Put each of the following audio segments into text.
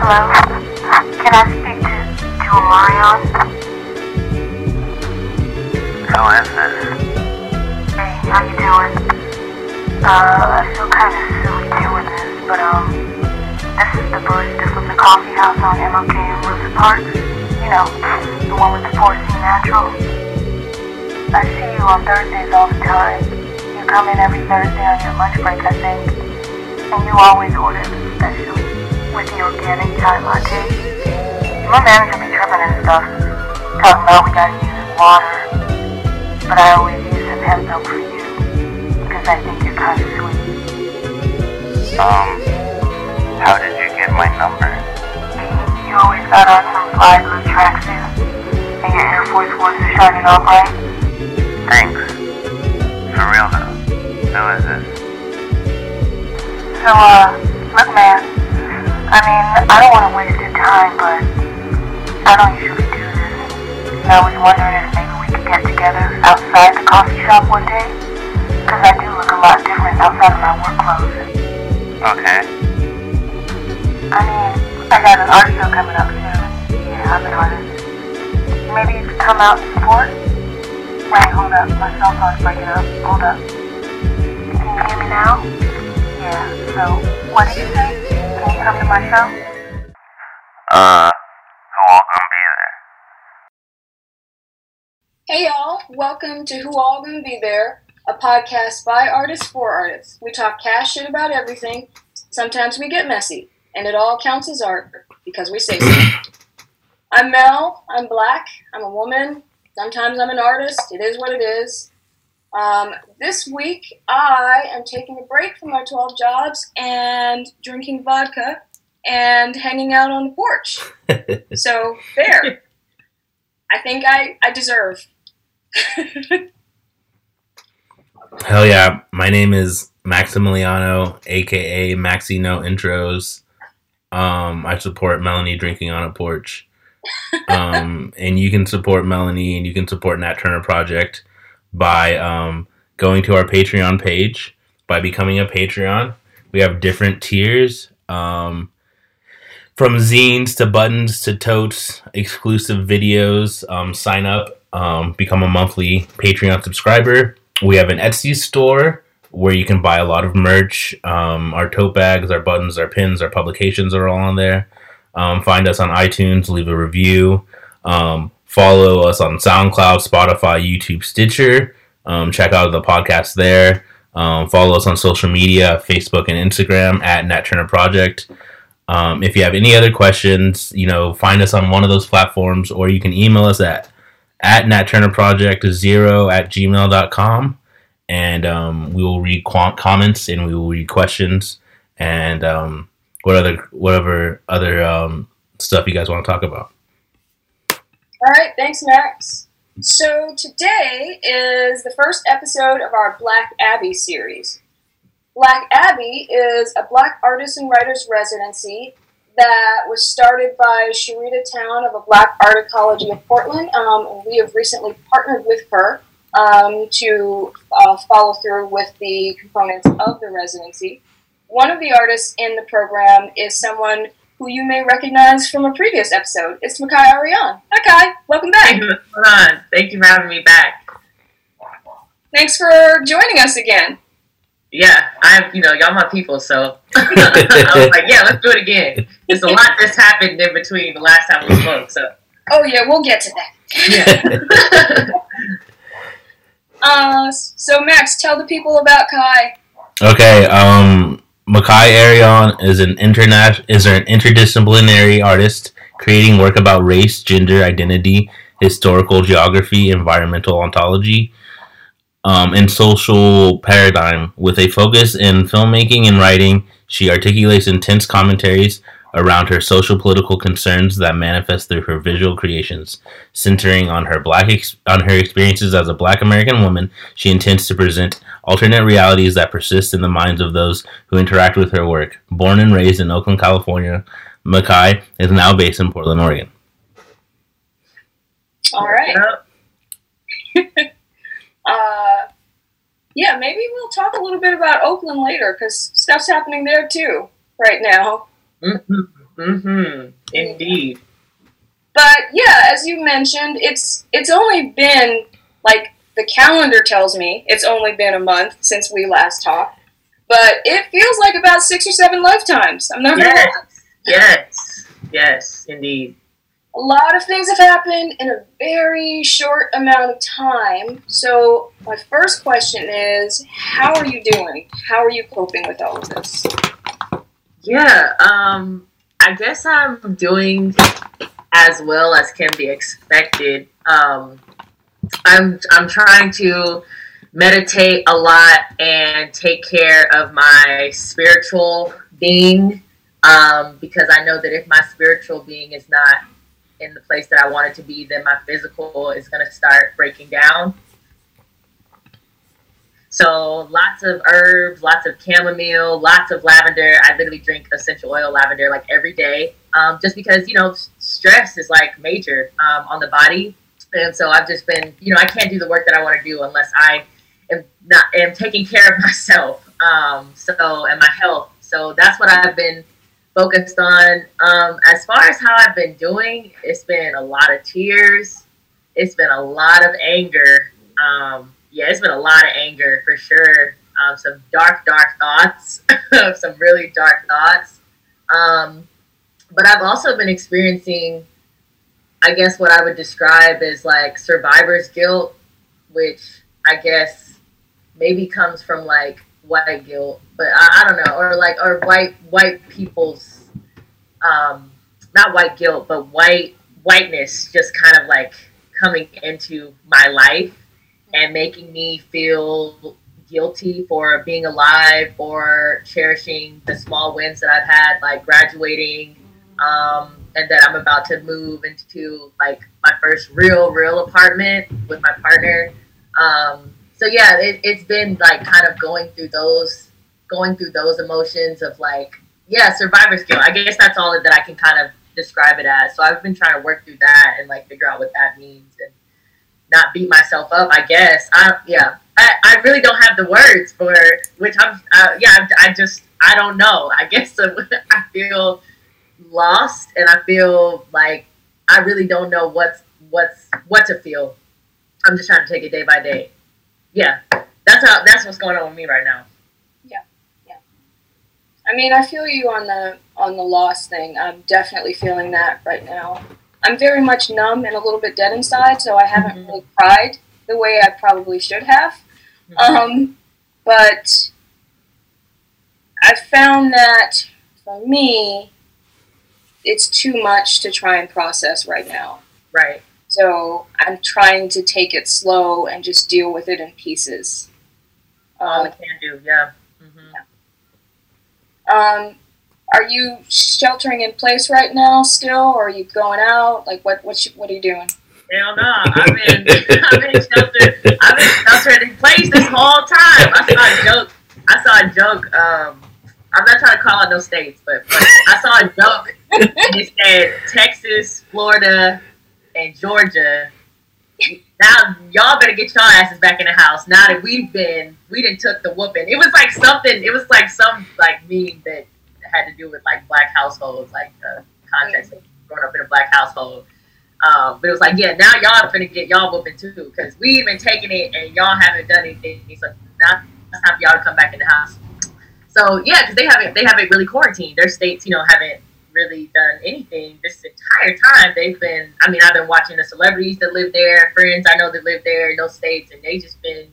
Hello? Can I speak to Orion? Who is this? Hey, how you doing? I feel kind of silly doing this, but this is the barista from the coffee house on MLK and Rosa Park. You know, the one with the porcine natural. I see you on Thursdays all the time. You come in every Thursday on your lunch break, I think. And you always order the special with the organic chai latte. My manager be tripping and stuff, talking about we gotta use water, but I always use the hemp milk for you, because I think you're kind of sweet. How did you get my number? You always got on some fly blue tracksuit, and your Air Force Ones are shining all bright. Thanks. For real though, who is this? So, look man, I mean, I don't want to waste your time, but I don't usually do this. And I was wondering if maybe we could get together outside the coffee shop one day, because I do look a lot different outside of my work clothes. Okay. I mean, I got an art show coming up soon. Yeah, I'm an artist. Maybe you could come out and support? Wait, hold up, my cell phone's breaking up. Hold up. Can you hear me now? Yeah, so, what did you say? Can you come to my show? Who all gonna be there? Hey y'all, welcome to Who All Gonna Be There, a podcast by artists for artists. We talk cash shit about everything, sometimes we get messy, and it all counts as art, because we say so. I'm Mel, I'm black, I'm a woman, sometimes I'm an artist, it is what it is. This week, I am taking a break from my 12 jobs and drinking vodka and hanging out on the porch. So, there. I think I deserve. Hell yeah. My name is Maximiliano, a.k.a. Maxi No Intros. I support Melanie drinking on a porch. And you can support Melanie and you can support Nat Turner Project by going to our Patreon page, by becoming a Patreon. We have different tiers, from zines to buttons to totes, exclusive videos. Sign up, become a monthly Patreon subscriber. We have an Etsy store where you can buy a lot of merch. Our tote bags, our buttons, our pins, our publications are all on there. Find us on iTunes, leave a review. Follow us on SoundCloud, Spotify, YouTube, Stitcher. Check out the podcast there. Follow us on social media, Facebook and Instagram at Nat Turner Project. If you have any other questions, you know, find us on one of those platforms, or you can email us at natturnerproject0@gmail.com, and we will read comments and we will read questions and whatever other stuff you guys want to talk about. All right, thanks, Max. So today is the first episode of our Black Abbey series. Black Abbey is a Black artist and writers residency that was started by Sharita Towne of a Black Art Ecology of Portland. And we have recently partnered with her to follow through with the components of the residency. One of the artists in the program is someone who you may recognize from a previous episode. It's Mikai Arion. Hi, Kai. Welcome back. Thank you. Thank you for having me back. Thanks for joining us again. Yeah, y'all my people, so I was like, yeah, let's do it again. There's a lot that's happened in between the last time we spoke, so. Oh, yeah, we'll get to that. Yeah. So, Max, tell the people about Kai. Okay, Mikai Arion is an interdisciplinary artist creating work about race, gender identity, historical geography, environmental ontology, and social paradigm. With a focus in filmmaking and writing, she articulates intense commentaries around her social political concerns that manifest through her visual creations. Centering on her experiences as a Black American woman, she intends to present alternate realities that persist in the minds of those who interact with her work. Born and raised in Oakland, California, Mikai is now based in Portland, Oregon. All right. Yeah, maybe we'll talk a little bit about Oakland later, because stuff's happening there too right now. Mm-hmm. Indeed. But yeah, as you mentioned, it's only been, like the calendar tells me, it's only been a month since we last talked. But it feels like about 6 or 7 lifetimes. I'm not gonna lie. Yes. Yes, indeed. A lot of things have happened in a very short amount of time. So my first question is, how are you doing? How are you coping with all of this? Yeah, I guess I'm doing as well as can be expected. I'm trying to meditate a lot and take care of my spiritual being, because I know that if my spiritual being is not in the place that I want it to be, then my physical is going to start breaking down. So lots of herbs, lots of chamomile, lots of lavender. I literally drink essential oil lavender like every day, just because, you know, stress is like major on the body. And so I've just been, you know, I can't do the work that I want to do unless I am taking care of myself and my health. So that's what I've been focused on. As far as how I've been doing, it's been a lot of tears. It's been a lot of anger. Yeah, it's been a lot of anger for sure. Some dark thoughts, some really dark thoughts. But I've also been experiencing, I guess, what I would describe as like survivor's guilt, which I guess maybe comes from like white guilt, but I don't know, or white people's, not white guilt, but whiteness just kind of like coming into my life and making me feel guilty for being alive or cherishing the small wins that I've had, like graduating, and that I'm about to move into like my first real apartment with my partner. So yeah, it's been like kind of going through those emotions of like, yeah, survivor's guilt. I guess that's all that I can kind of describe it as. So I've been trying to work through that and like figure out what that means and not beat myself up, I guess. I really don't have the words for which I don't know. I guess I feel lost and I feel like I really don't know what to feel. I'm just trying to take it day by day. Yeah, that's what's going on with me right now. Yeah. I mean, I feel you on the loss thing. I'm definitely feeling that right now. I'm very much numb and a little bit dead inside, so I haven't really cried the way I probably should have. But I found that for me, it's too much to try and process right now. Right. So I'm trying to take it slow and just deal with it in pieces. All I can do, yeah. Are you sheltering in place right now still, or are you going out? Like, what are you doing? Hell no, I've been sheltered in place this whole time. I saw a joke. I'm not trying to call out no states, but I saw a joke. It said Texas, Florida, and Georgia. Now y'all better get y'all asses back in the house. Now that we done took the whooping. It was like something. It was like some like meme that had to do with like black households, like the context of growing up in a black household. But it was like, yeah, now y'all are finna get y'all whooping too, because we've been taking it and y'all haven't done anything. So now it's time for y'all to come back in the house. So yeah, because they haven't really quarantined. Their states, you know, haven't really done anything this entire time. I've been watching the celebrities that live there, friends I know that live there in those states, and they just been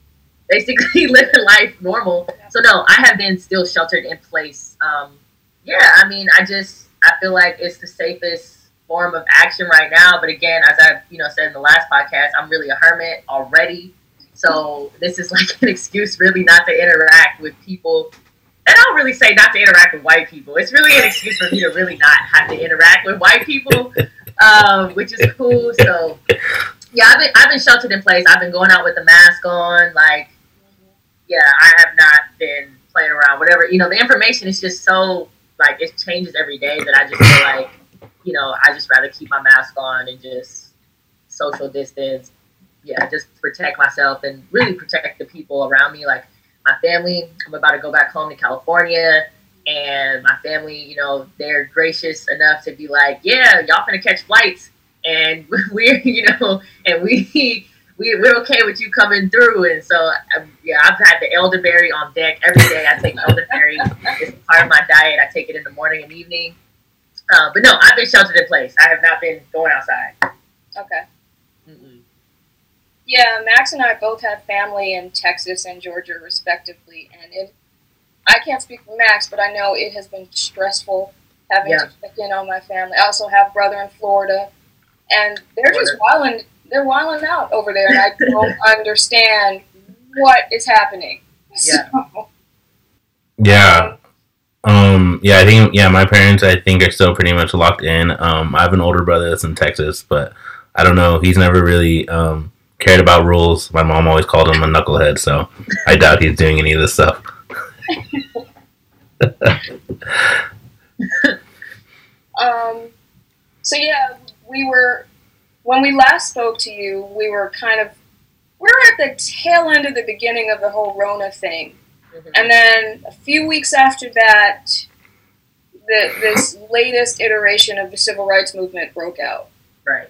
basically living life normal. So no, I have been still sheltered in place. Yeah, I mean, I feel like it's the safest form of action right now. But again, as I said in the last podcast, I'm really a hermit already. So this is like an excuse really not to interact with people. And I don't really say not to interact with white people. It's really an excuse for me to really not have to interact with white people, which is cool. So yeah, I've been sheltered in place. I've been going out with a mask on. Like, yeah, I have not been playing around. Whatever, the information is just so like it changes every day that I just feel like, I just rather keep my mask on and just social distance. Yeah, just protect myself and really protect the people around me. Like, my family, I'm about to go back home to California And my family, you know, they're gracious enough to be like, yeah, y'all finna catch flights. And we're, you know, and we're okay with you coming through. And so, yeah, I've had the elderberry on deck every day. I take elderberry. It's part of my diet. I take it in the morning and evening. But no, I've been sheltered in place. I have not been going outside. Okay. Mm-mm. Yeah, Max and I both have family in Texas and Georgia, respectively. And I can't speak for Max, but I know it has been stressful having to check in on my family. I also have brother in Florida, and they're just wilding. They're wilding out over there, and I don't understand what is happening. Yeah. So, I think, my parents, I think, are still pretty much locked in. I have an older brother that's in Texas, but I don't know. He's never really cared about rules. My mom always called him a knucklehead, so I doubt he's doing any of this stuff. When we last spoke to you, we were at the tail end of the beginning of the whole Rona thing. Mm-hmm. And then a few weeks after that, this latest iteration of the civil rights movement broke out. Right.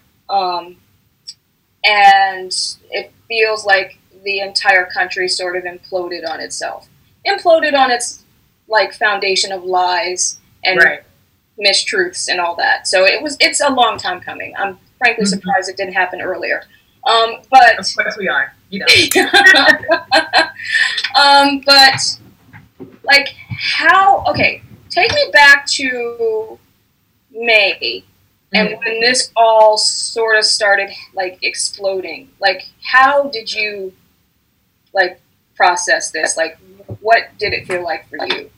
And it feels like the entire country sort of imploded on itself. Imploded on its foundation of lies and mistruths and all that. So it's a long time coming. I'm frankly surprised it didn't happen earlier. But of course we are, you know. Take me back to May and when this all sort of started exploding. How did you process this? What did it feel like for you?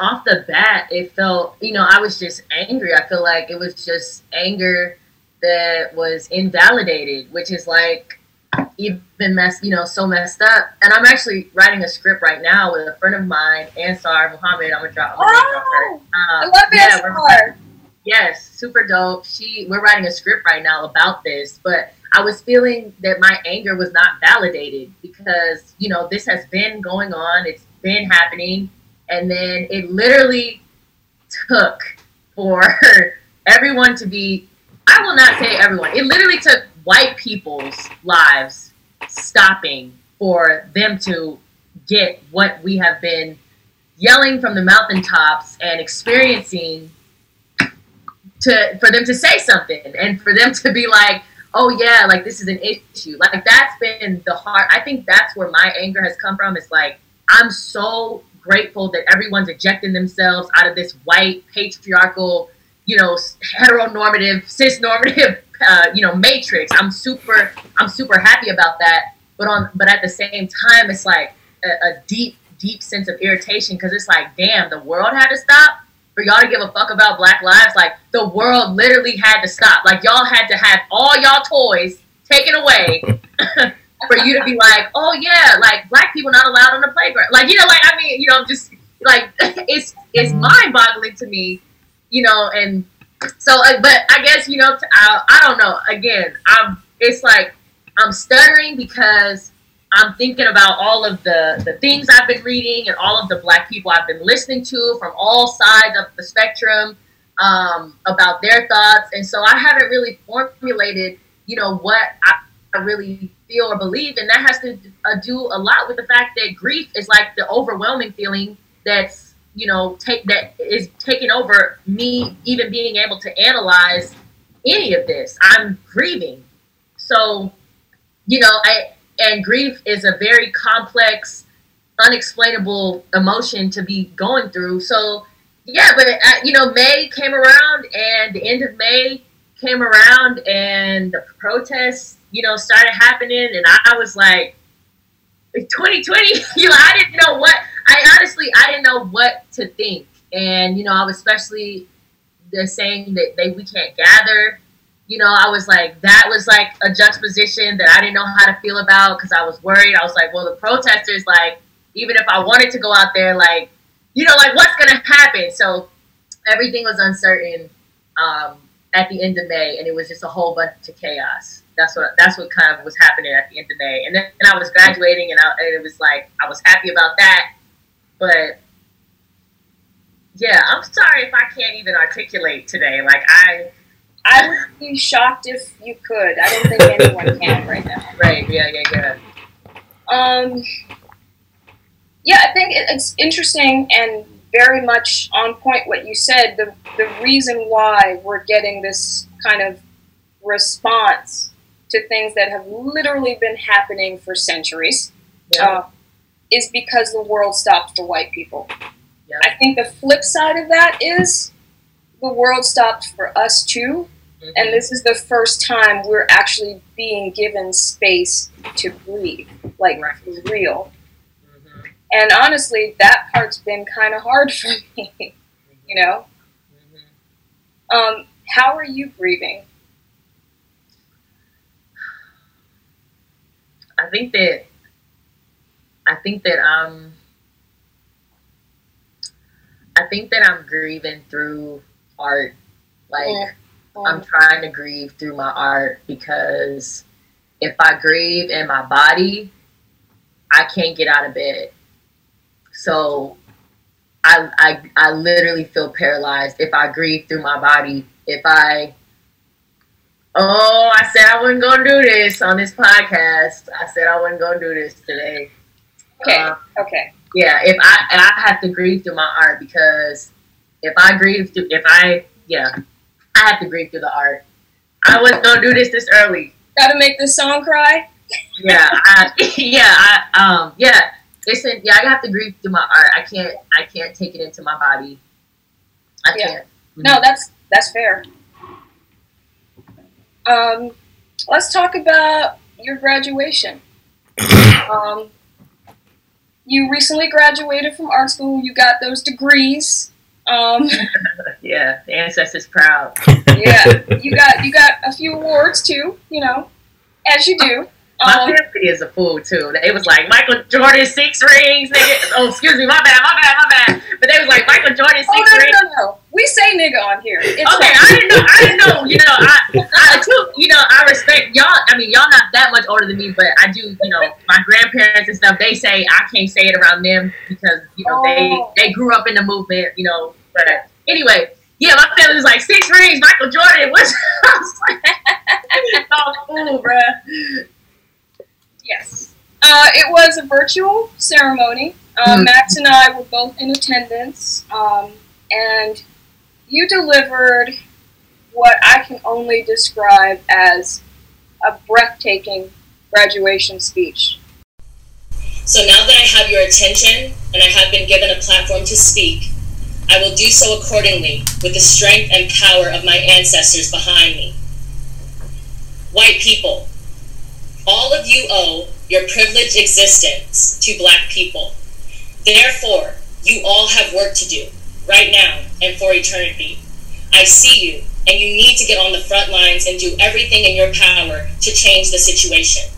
Off the bat, it felt, I was just angry. I feel like it was just anger that was invalidated, which is even so messed up. And I'm actually writing a script right now with a friend of mine, Ansar Muhammad. I'm going to drop her. I love Ansar. Yes, super dope. We're writing a script right now about this, but I was feeling that my anger was not validated because, this has been going on. It's been happening. And then it literally took for everyone to be, I will not say everyone. It literally took white people's lives stopping for them to get what we have been yelling from the mountaintops and experiencing for them to say something and for them to be like, oh yeah, this is an issue. That's been the heart. I think that's where my anger has come from. It's I'm so grateful that everyone's ejecting themselves out of this white patriarchal, heteronormative, cis-normative, matrix. I'm super happy about that. But at the same time, it's a deep, deep sense of irritation because it's damn, the world had to stop for y'all to give a fuck about Black lives. The world literally had to stop. Y'all had to have all y'all toys taken away. For you to be oh yeah, Black people not allowed on the playground. It's mind-boggling to me, and so, but I guess, I don't know. Again, I'm stuttering because I'm thinking about all of the things I've been reading and all of the Black people I've been listening to from all sides of the spectrum, about their thoughts. And so I haven't really formulated, what I really feel or believe, and that has to do a lot with the fact that grief is the overwhelming feeling that's that is taking over me even being able to analyze any of this. I'm grieving, so and grief is a very complex, unexplainable emotion to be going through. So yeah, but May came around, and the end of May came around, and the protests started happening, and I was 2020, I didn't know what, I didn't know what to think. And, I was especially, they're saying that we can't gather, I was that was a juxtaposition that I didn't know how to feel about because I was worried. I was well, the protesters, even if I wanted to go out there, what's going to happen? So everything was uncertain. at the end of May, and it was just a whole bunch of chaos. That's what kind of was happening at the end of May. And then and I was graduating, and it was like I was happy about that. But yeah, I'm sorry if I can't even articulate today. Like I would be shocked if you could. I don't think anyone can right now. Right? Yeah. Yeah, I think it's interesting and very much on point what you said. The reason why we're getting this kind of response to things that have literally been happening for centuries, is because the world stopped for white people. Yeah. I think the flip side of that is the world stopped for us too, and this is the first time we're actually being given space to breathe, like for real. And honestly, that part's been kind of hard for me, you know? How are you grieving? I think that I'm grieving through art. Like, I'm trying to grieve through my art, because if I grieve in my body, I can't get out of bed. So I literally feel paralyzed if I grieve through my body. If I said I wasn't going to do this on this podcast. I said I wasn't going to do this today. Okay. Yeah, if I have to grieve through my art, because I have to grieve through the art. I wasn't going to do this early. Gotta make this song cry? Yeah, I have to grieve through my art. I can't take it into my body. I can't. No, that's fair. Let's talk about your graduation. You recently graduated from art school. You got those degrees. Yeah, the ancestors proud. Yeah, you got a few awards too. You know, as you do. My family is a fool too. It was like Michael Jordan 6 rings. Nigga. Oh, excuse me, my bad. But they was like Michael Jordan 6 rings. No. We say nigga on here. It's okay, I didn't know. You know, I too. You know, I respect y'all. I mean, y'all not that much older than me, but I do. You know, my grandparents and stuff. They say I can't say it around them because you know they grew up in the movement. You know, but anyway. Yeah, my family was like 6 rings, Michael Jordan. What's I was like, fool, bruh. Yes. It was a virtual ceremony. Max and I were both in attendance, and you delivered what I can only describe as a breathtaking graduation speech. So now that I have your attention and I have been given a platform to speak, I will do so accordingly with the strength and power of my ancestors behind me. White people, all of you owe your privileged existence to Black people. Therefore, you all have work to do, right now and for eternity. I see you, and you need to get on the front lines and do everything in your power to change the situation.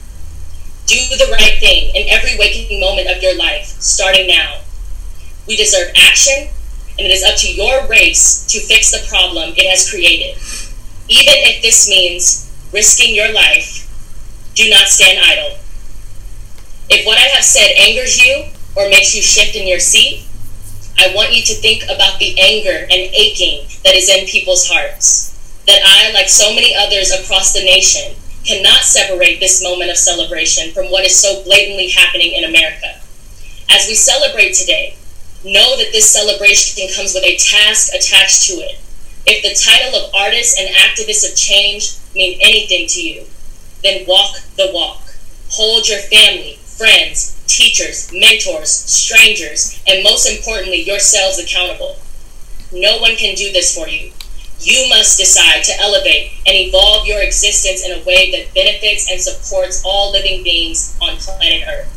Do the right thing in every waking moment of your life, starting now. We deserve action, and it is up to your race to fix the problem it has created. Even if this means risking your life, do not stand idle. If what I have said angers you or makes you shift in your seat, I want you to think about the anger and aching that is in people's hearts, that I, like so many others across the nation, cannot separate this moment of celebration from what is so blatantly happening in America. As we celebrate today, know that this celebration comes with a task attached to it. If the title of artists and activists of change mean anything to you, then walk the walk. Hold your family, friends, teachers, mentors, strangers, and most importantly, yourselves accountable. No one can do this for you. You must decide to elevate and evolve your existence in a way that benefits and supports all living beings on planet Earth.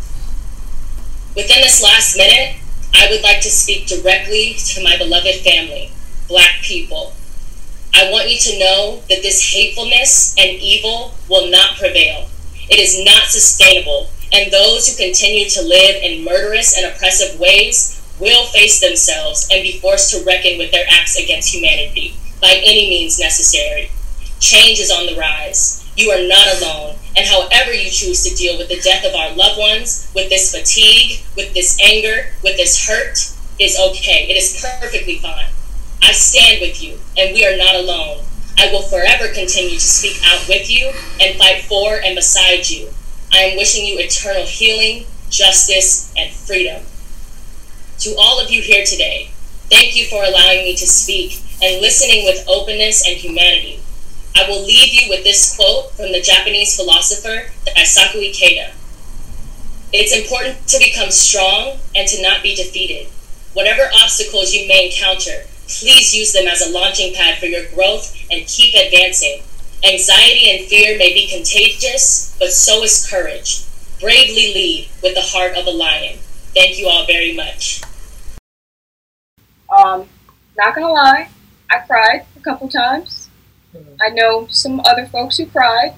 Within this last minute, I would like to speak directly to my beloved family, Black people. I want you to know that this hatefulness and evil will not prevail. It is not sustainable, and those who continue to live in murderous and oppressive ways will face themselves and be forced to reckon with their acts against humanity, by any means necessary. Change is on the rise. You are not alone, and however you choose to deal with the death of our loved ones, with this fatigue, with this anger, with this hurt, is okay. It is perfectly fine. I stand with you, and we are not alone. I will forever continue to speak out with you and fight for and beside you. I am wishing you eternal healing, justice, and freedom. To all of you here today, thank you for allowing me to speak and listening with openness and humanity. I will leave you with this quote from the Japanese philosopher Daisaku Ikeda. It's important to become strong and to not be defeated. Whatever obstacles you may encounter, please use them as a launching pad for your growth and keep advancing. Anxiety and fear may be contagious, but so is courage. Bravely lead with the heart of a lion. Thank you all very much. Not gonna lie, I cried a couple times. I know some other folks who cried.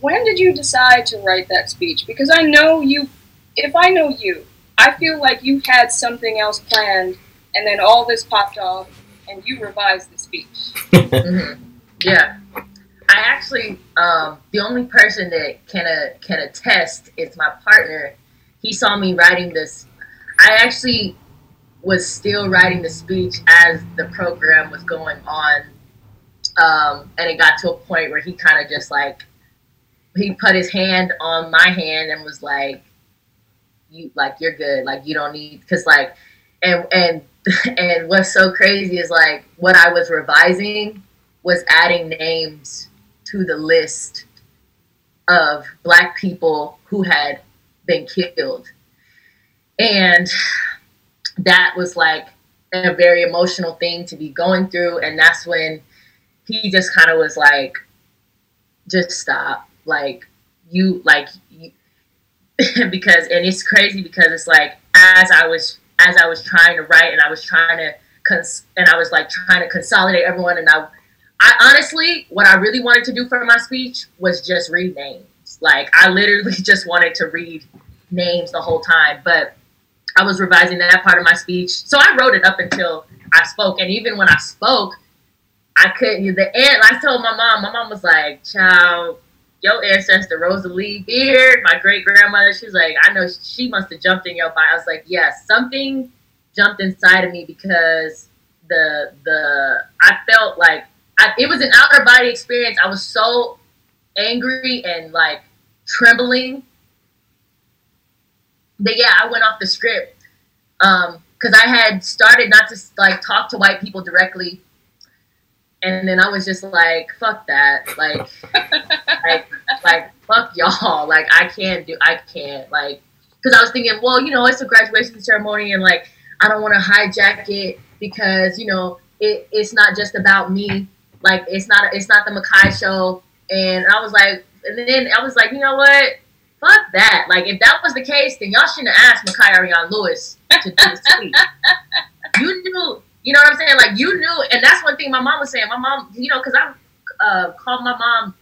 When did you decide to write that speech? Because I know you, if I know you, I feel like you had something else planned and then all this popped off and you revised the speech. Mm-hmm. Yeah. I actually, the only person that can attest is my partner. He saw me writing this. I actually was still writing the speech as the program was going on. And it got to a point where he kind of just like, he put his hand on my hand and was like, you're good. Like, you don't need, cause like, and what's so crazy is like what I was revising was adding names to the list of Black people who had been killed. And that was like a very emotional thing to be going through. And that's when he just kind of was like, just stop. Like you, because, and it's crazy because it's like, as I was trying to write and I was trying to, trying to consolidate everyone. And I honestly, what I really wanted to do for my speech was just read names. Like, I literally just wanted to read names the whole time, but I was revising that part of my speech. So I wrote it up until I spoke. And even when I spoke, I couldn't, the end, I told my mom was like, child, your ancestor Rosalie Beard, my great grandmother, she was like, I know she must have jumped in your body. I was like, yes, something jumped inside of me because I felt like, it was an outer body experience. I was so angry and like trembling. But yeah, I went off the script because I had started not to like talk to white people directly. And then I was just like, fuck that. Like, like fuck y'all. Like, I can't. Like, because I was thinking, well, you know, it's a graduation ceremony and like, I don't want to hijack it because, you know, it's not just about me. Like, it's not the Mikai show. And I was like, you know what? Fuck that. Like, if that was the case, then y'all shouldn't have asked Mikai Arion Lewis to do the speech. You knew, you know what I'm saying? Like, you knew, and that's one thing my mom was saying. My mom, you know, because I've called my mom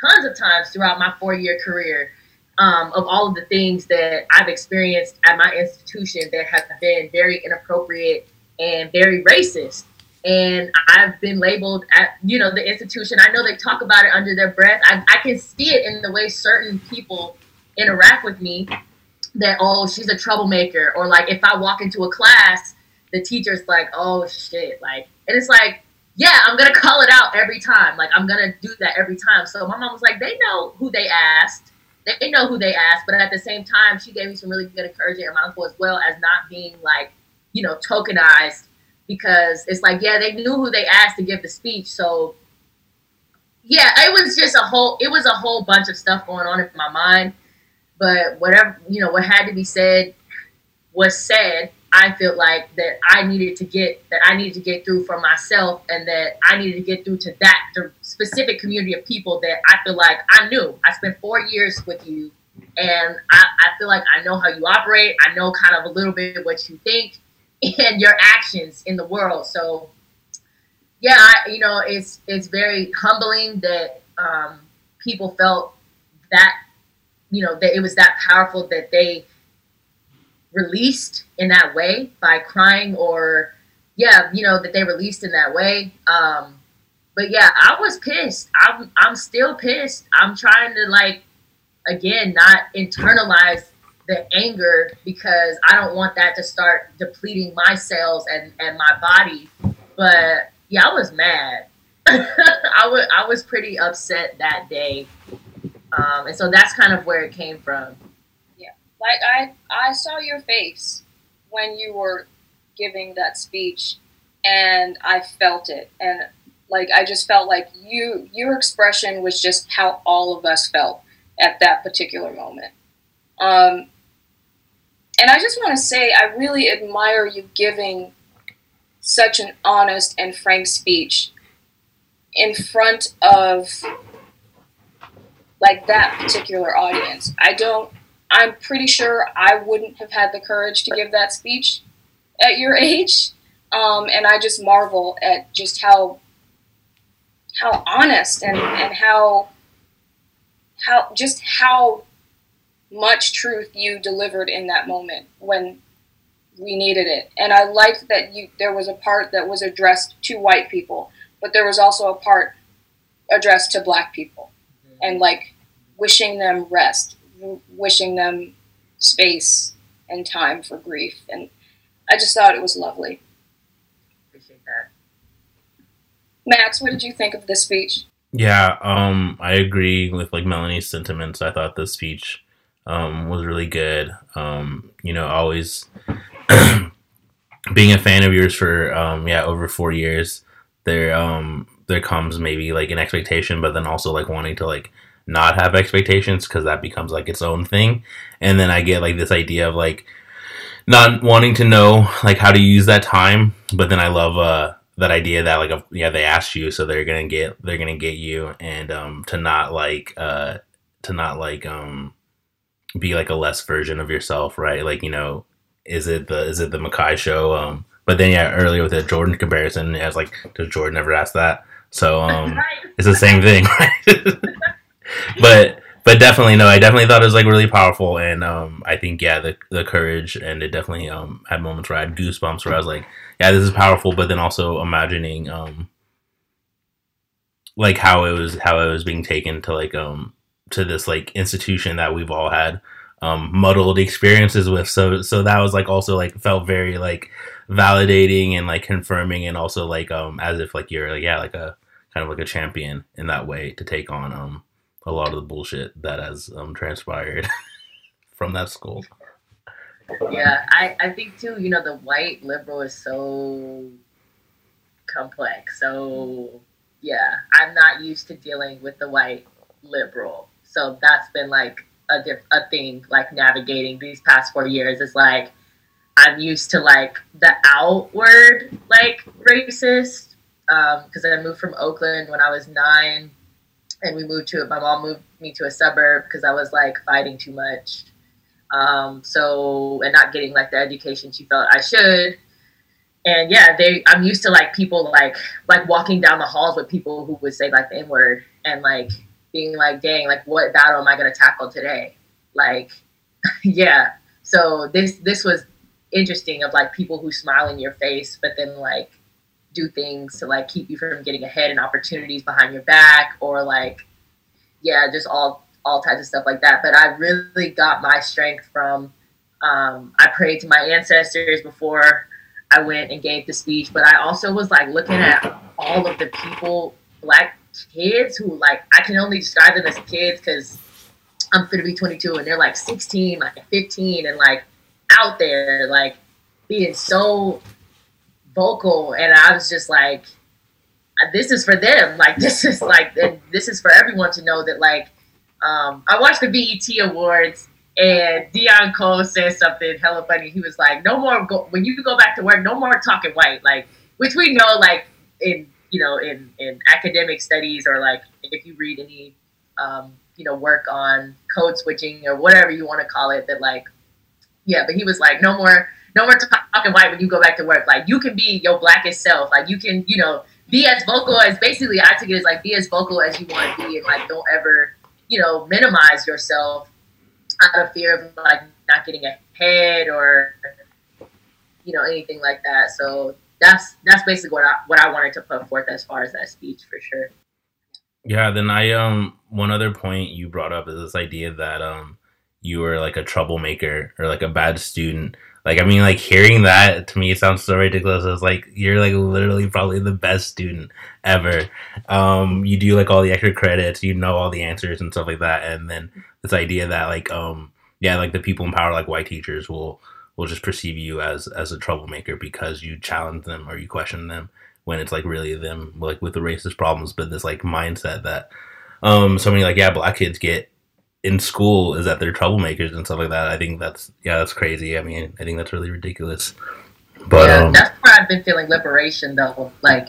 tons of times throughout my 4-year career of all of the things that I've experienced at my institution that have been very inappropriate and very racist. And I've been labeled at, you know, the institution. I know they talk about it under their breath. I can see it in the way certain people interact with me that, oh, she's a troublemaker. Or like if I walk into a class, the teacher's like, oh shit. Like, and it's like, yeah, I'm going to call it out every time. Like, I'm going to do that every time. So my mom was like, they know who they asked. They know who they asked. But at the same time, she gave me some really good encouragement, and my uncle as well, as not being like, you know, tokenized, because it's like, yeah, they knew who they asked to give the speech. So yeah, it was just a whole bunch of stuff going on in my mind. But whatever, you know, what had to be said was said. I feel like that I needed to get through for myself, and that I needed to get through to that specific community of people that I feel like I knew. I spent 4 years with you, and I feel like I know how you operate. I know kind of a little bit what you think and your actions in the world. So yeah, you know, it's very humbling that people felt that, you know, that it was that powerful that they released in that way by crying or, yeah, you know, that they released in that way. But yeah, I was pissed. I'm still pissed. I'm trying to, like, again, not internalize the anger because I don't want that to start depleting my cells and my body. But yeah, I was mad. I was pretty upset that day. And so that's kind of where it came from. Yeah. Like I saw your face when you were giving that speech and I felt it. And like, I just felt like your expression was just how all of us felt at that particular moment. And I just want to say, I really admire you giving such an honest and frank speech in front of like that particular audience. I'm pretty sure I wouldn't have had the courage to give that speech at your age. And I just marvel at just how honest and how just how much truth you delivered in that moment when we needed it. And I liked that there was a part that was addressed to white people, but there was also a part addressed to black people and like wishing them rest, wishing them space and time for grief. And I just thought it was lovely. Appreciate that. Max, what did you think of this speech? Yeah, I agree with like Melanie's sentiments. I thought this speech was really good. You know, always being a fan of yours for, over 4 years. There comes maybe like an expectation, but then also like wanting to like not have expectations because that becomes like its own thing. And then I get like this idea of like not wanting to know like how to use that time. But then I love that idea that like they asked you, so they're gonna get you, and to not be like a less version of yourself, right? Like, you know, is it the Mikai show? But then, yeah, earlier with the Jordan comparison, I was like, does Jordan ever ask that? So it's the same thing, right? but definitely, no, I definitely thought it was, like, really powerful. And I think, yeah, the courage, and it definitely had moments where I had goosebumps where I was like, yeah, this is powerful. But then also imagining, like, how it was being taken to, like, to this, like, institution that we've all had muddled experiences with. So that was, like, also, like, felt very, like, validating and like confirming, and also like as if like you're like a kind of like a champion in that way to take on a lot of the bullshit that has transpired from that school. Yeah, I think too, you know, the white liberal is so complex. So yeah, I'm not used to dealing with the white liberal. So that's been like a thing, like navigating these past 4 years is like, I'm used to, like, the outward, like, racist, because I moved from Oakland when I was 9, and my mom moved me to a suburb because I was, like, fighting too much, and not getting, like, the education she felt I should, and, yeah, I'm used to, like, people, like, walking down the halls with people who would say, like, the N-word, and, like, being, like, dang, like, what battle am I going to tackle today? Like, yeah, so this was interesting of like people who smile in your face but then like do things to like keep you from getting ahead and opportunities behind your back, or like, yeah, just all types of stuff like that. But I really got my strength from I prayed to my ancestors before I went and gave the speech, but I also was like looking at all of the people, black kids who like I can only describe them as kids because I'm gonna be 22 and they're like 16, like 15, and like out there like being so vocal, and I was just like, this is for them, like this is like, and this is for everyone to know that like I watched the BET Awards and Dion Cole said something hella funny. He was like, no more when you go back to work, no more talking white, like, which we know like in, you know, in academic studies, or like if you read any you know, work on code switching or whatever you want to call it, that like, yeah, but he was like, no more talking white when you go back to work. Like, you can be your blackest self. Like, you can, you know, be as vocal as, basically, I took it as, like, be as vocal as you want to be, and, like, don't ever, you know, minimize yourself out of fear of, like, not getting ahead or, you know, anything like that. So that's basically what I wanted to put forth as far as that speech, for sure. Yeah. Then one other point you brought up is this idea that you were like a troublemaker or like a bad student. Like, I mean, like, hearing that to me sounds so ridiculous. It's like, you're like literally probably the best student ever. You do like all the extra credits, you know, all the answers and stuff like that. And then this idea that like, yeah, like the people in power, like white teachers will just perceive you as a troublemaker because you challenge them or you question them, when it's like really them, like with the racist problems. But this like mindset that so many like, yeah, black kids get in school is that they're troublemakers and stuff like that. I think that's, yeah, that's crazy. I mean, I think that's really ridiculous. But yeah, that's where I've been feeling liberation though. Like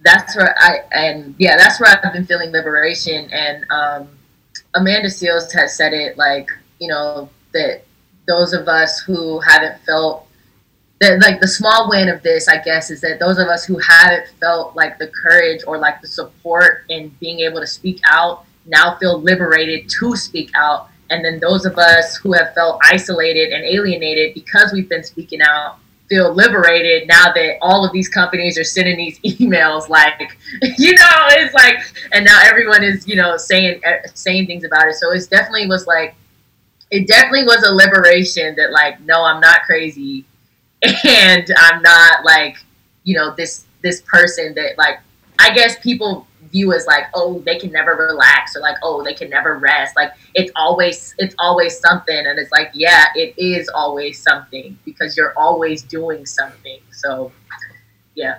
that's where I've been feeling liberation. And Amanda Seals has said it, like, you know, that those of us who haven't felt that, like, the small win of this, I guess, is that those of us who haven't felt like the courage or like the support in being able to speak out now feel liberated to speak out. And then those of us who have felt isolated and alienated because we've been speaking out feel liberated now that all of these companies are sending these emails, like, you know, it's like, and now everyone is, you know, saying things about it. So it definitely was a liberation that, like, no, I'm not crazy. And I'm not, like, you know, this person that, like, I guess people view as like, oh, they can never relax, or like, oh, they can never rest, like it's always something. And it's like, yeah, it is always something, because you're always doing something. So yeah.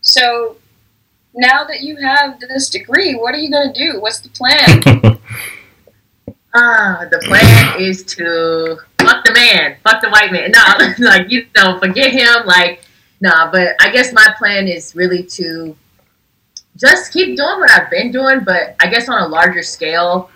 So now that you have this degree, what are you going to do? What's the plan? The plan is to fuck the man, fuck the white man. No, like, you know, forget him, like, nah, but I guess my plan is really to just keep doing what I've been doing, but I guess on a larger scale.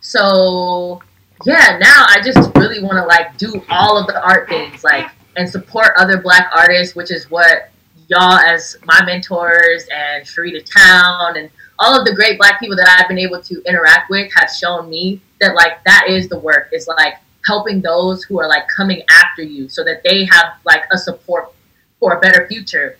So yeah, now I just really want to, like, do all of the art things, like, and support other black artists, which is what y'all as my mentors and Sharita Towne and all of the great black people that I've been able to interact with have shown me that, like, that is the work. It's like helping those who are, like, coming after you so that they have, like, a support for a better future,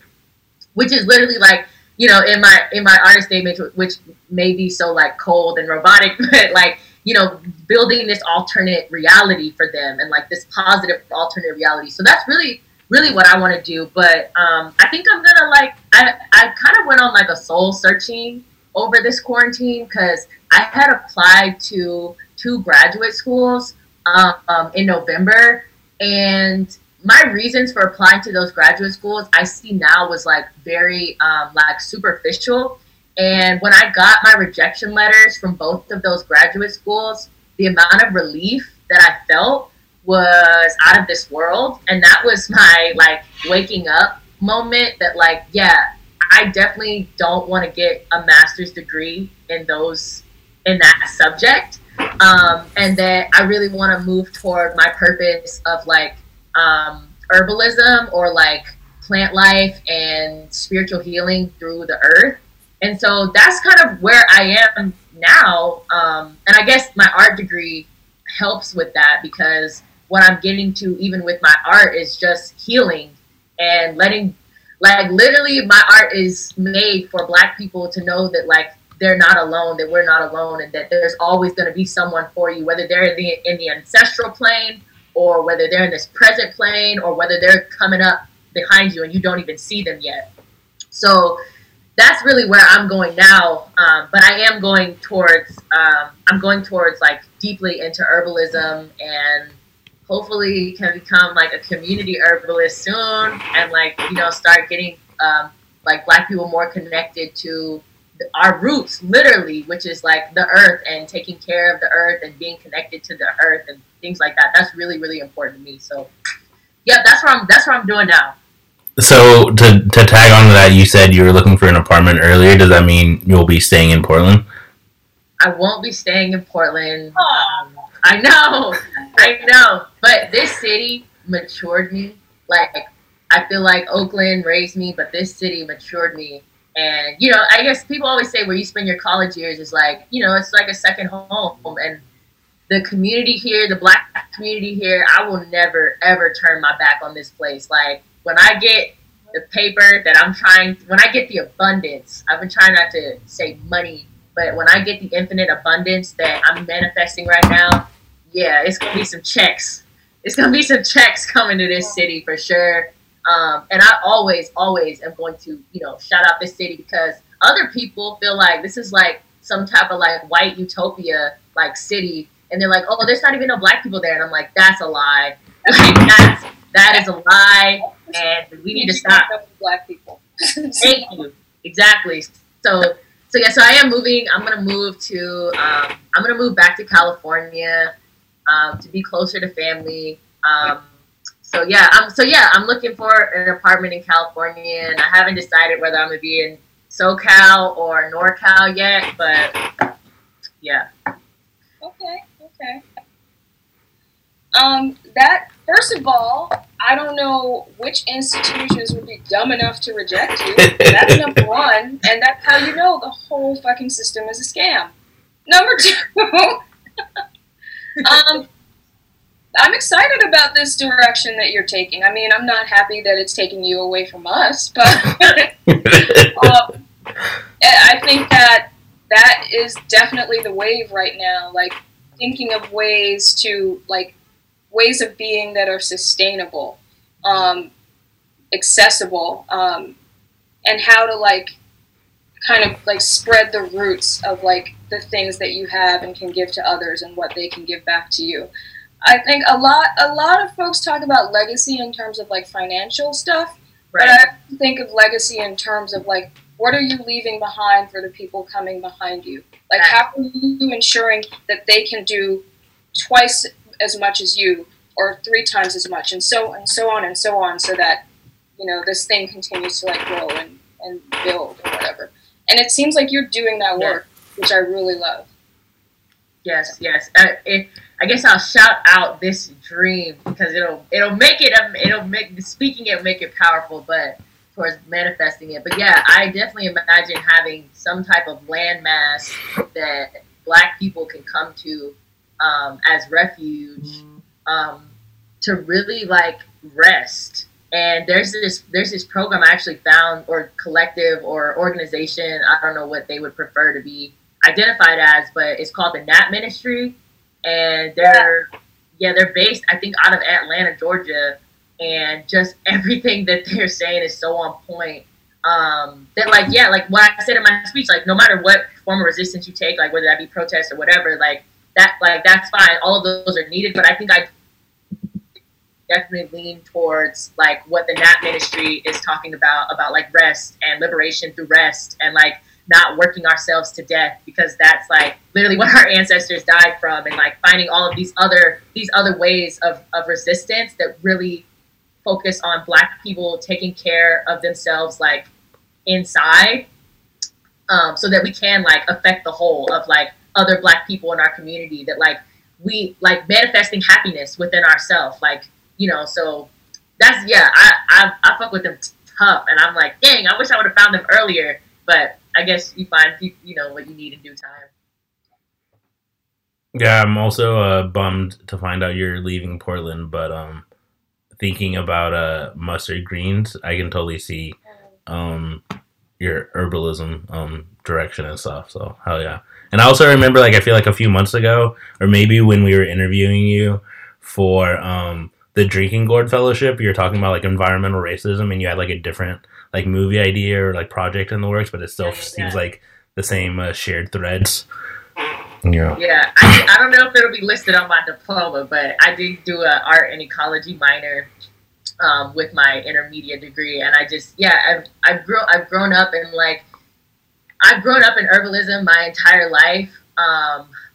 which is literally, like, you know, in my artist statement, which may be so, like, cold and robotic, but, like, you know, building this alternate reality for them, and, like, this positive alternate reality. So that's really what I want to do. But I think I'm gonna, like, I kind of went on, like, a soul searching over this quarantine, because I had applied to 2 graduate schools in November, and my reasons for applying to those graduate schools I see now was, like, very like, superficial. And when I got my rejection letters from both of those graduate schools, the amount of relief that I felt was out of this world. And that was my, like, waking up moment that, like, yeah, I definitely don't want to get a master's degree in that subject. And that I really want to move toward my purpose of, like, herbalism, or, like, plant life and spiritual healing through the earth. And so that's kind of where I am now. And I guess my art degree helps with that, because what I'm getting to, even with my art, is just healing and letting, like, literally my art is made for black people to know that, like, they're not alone, that we're not alone, and that there's always going to be someone for you, whether they're in the ancestral plane, or whether they're in this present plane, or whether they're coming up behind you and you don't even see them yet. So that's really where I'm going now. But I am going towards, like, deeply into herbalism, and hopefully can become, like, a community herbalist soon, and, like, you know, start getting like, black people more connected to our roots, literally, which is, like, the earth, and taking care of the earth and being connected to the earth and things like that. That's really, really important to me. So yeah, that's what I'm doing now. So to tag on to that, you said you were looking for an apartment earlier. Does that mean you'll be staying in Portland? I won't be staying in Portland. I know. But this city matured me. Like, I feel like Oakland raised me, but this city matured me. And, you know, I guess people always say where you spend your college years is like, you know, it's like a second home. And the community here, the Black community here, I will never, ever turn my back on this place. Like, when I get the paper that I'm trying, when I get the abundance, I've been trying not to say money, but when I get the infinite abundance that I'm manifesting right now, yeah, it's going to be some checks. It's going to be some checks coming to this city for sure. And I always, always am going to, you know, shout out this city, because other people feel like this is like some type of like white utopia, like city. And they're like, oh, there's not even no Black people there. And I'm like, that's a lie. Like, that is a lie. And we need to stop. Black people. Thank you. Exactly. So yeah, so I am moving. I'm going to move back to California, to be closer to family. So yeah, I'm looking for an apartment in California, and I haven't decided whether I'm gonna be in SoCal or NorCal yet, but yeah. Okay. That, first of all, I don't know which institutions would be dumb enough to reject you. That's number one, and that's how you know the whole fucking system is a scam. Number two, I'm excited about this direction that you're taking. I mean, I'm not happy that it's taking you away from us, but I think that is definitely the wave right now. Like, thinking of ways to, like, ways of being that are sustainable, accessible, and how to, like, kind of, like, spread the roots of, like, the things that you have and can give to others and what they can give back to you. I think a lot of folks talk about legacy in terms of like financial stuff, right. But I think of legacy in terms of like, what are you leaving behind for the people coming behind you? Like, how are you ensuring that they can do twice as much as you, or 3 times as much, and so on, so that, you know, this thing continues to like grow and build or whatever. And it seems like you're doing that work, which I really love. Yes, yes. I guess I'll shout out this dream, because it'll make it powerful, but towards manifesting it. But yeah, I definitely imagine having some type of landmass that Black people can come to as refuge, to really like rest. And there's this program I actually found, or collective or organization, I don't know what they would prefer to be identified as, but it's called the Nap Ministry. And they're based, I think, out of Atlanta, Georgia, and just everything that they're saying is so on point. That like, yeah, like what I said in my speech, like no matter what form of resistance you take, like whether that be protest or whatever, like that's fine. All of those are needed, but I think I definitely lean towards like what the Nat Ministry is talking about like rest and liberation through rest, and like not working ourselves to death, because that's like literally what our ancestors died from, and like finding all of these other ways of resistance that really focus on Black people taking care of themselves like inside, so that we can like affect the whole of like other Black people in our community, that like we like manifesting happiness within ourselves, like, you know. So that's, yeah, I fuck with them tough, and I'm like, dang, I wish I would have found them earlier, but I guess you find, you know, what you need in due time. Yeah, I'm also bummed to find out you're leaving Portland, but thinking about Mustard Greens, I can totally see your herbalism direction and stuff, so hell yeah. And I also remember, like, I feel like a few months ago, or maybe when we were interviewing you for the Drinking Gourd Fellowship, you were talking about, like, environmental racism, and you had, like, a different like movie idea or like project in the works, but it still seems like the same shared threads. Yeah. Yeah. I don't know if it'll be listed on my diploma, but I did do an art and ecology minor with my intermediate degree. And I just, yeah, I've grown up in herbalism my entire life.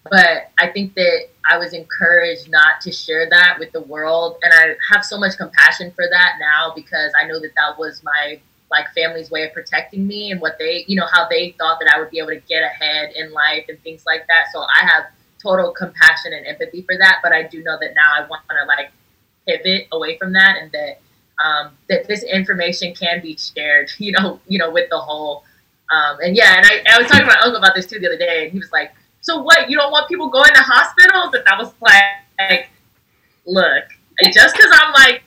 But I think that I was encouraged not to share that with the world. And I have so much compassion for that now, because I know that that was my, like, family's way of protecting me, and what they, you know, how they thought that I would be able to get ahead in life and things like that. So I have total compassion and empathy for that. But I do know that now I want to like pivot away from that, and that this information can be shared, you know, with the whole, And yeah, and I was talking to my uncle about this too the other day, and he was like, so what, you don't want people going to hospitals? And I was like, look, just because I'm like,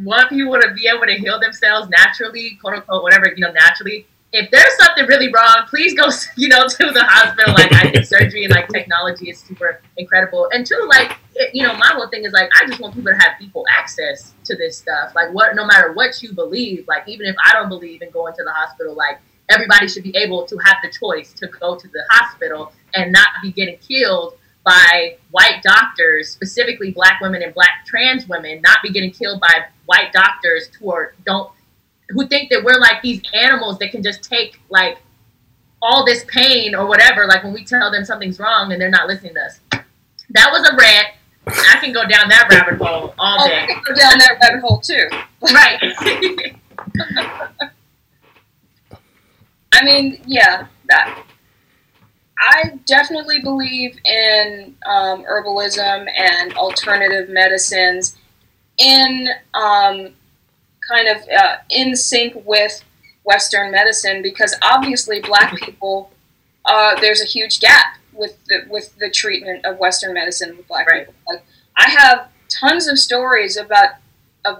want people to be able to heal themselves naturally, quote unquote, whatever, you know, naturally. If there's something really wrong, please go, you know, to the hospital. Like, I think surgery and like technology is super incredible. And two, like, you know, my whole thing is like, I just want people to have equal access to this stuff. Like, what, no matter what you believe, like, even if I don't believe in going to the hospital, like, everybody should be able to have the choice to go to the hospital and not be getting killed by white doctors, specifically black women and black trans women, not be getting killed by white doctors who think that we're like these animals that can just take like all this pain or whatever, like when we tell them something's wrong and they're not listening to us. That was a rant. I can go down that rabbit hole all day. I can go down that rabbit hole too. Right. I mean, yeah, I definitely believe in herbalism and alternative medicines in kind of in sync with Western medicine, because obviously black people, there's a huge gap with the treatment of Western medicine with black people. Like, I have tons of stories of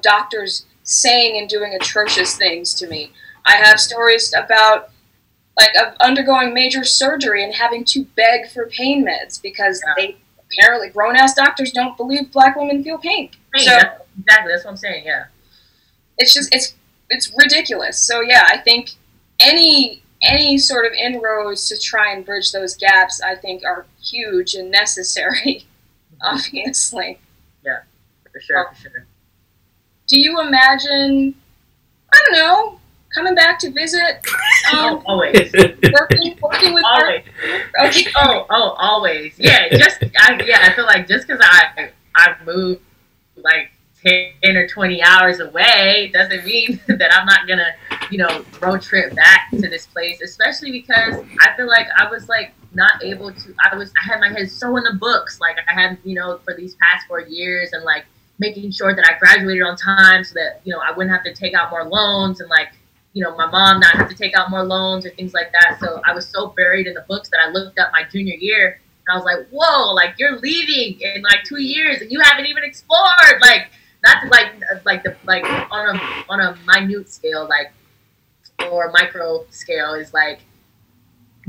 doctors saying and doing atrocious things to me. I have stories about of undergoing major surgery and having to beg for pain meds because they apparently, grown-ass doctors don't believe black women feel pain. So, exactly, that's what I'm saying, yeah. It's just, it's ridiculous. So yeah, I think any sort of inroads to try and bridge those gaps, I think, are huge and necessary, obviously. Yeah, for sure, for sure. Do you imagine, I don't know, coming back to visit, always working with always. Okay. Oh, always. Yeah, I feel like just because I've moved like 10 or 20 hours away doesn't mean that I'm not gonna, you know, road trip back to this place. Especially because I feel like I was like not able to. I had my head so in the books. Like, I had, you know, for these past 4 years, and like making sure that I graduated on time so that, you know, I wouldn't have to take out more loans, and like, you know, my mom not have to take out more loans or things like that. So I was so buried in the books that I looked up my junior year and I was like, whoa, like, you're leaving in like 2 years and you haven't even explored. Like, not like on a minute scale, like, or micro scale, is like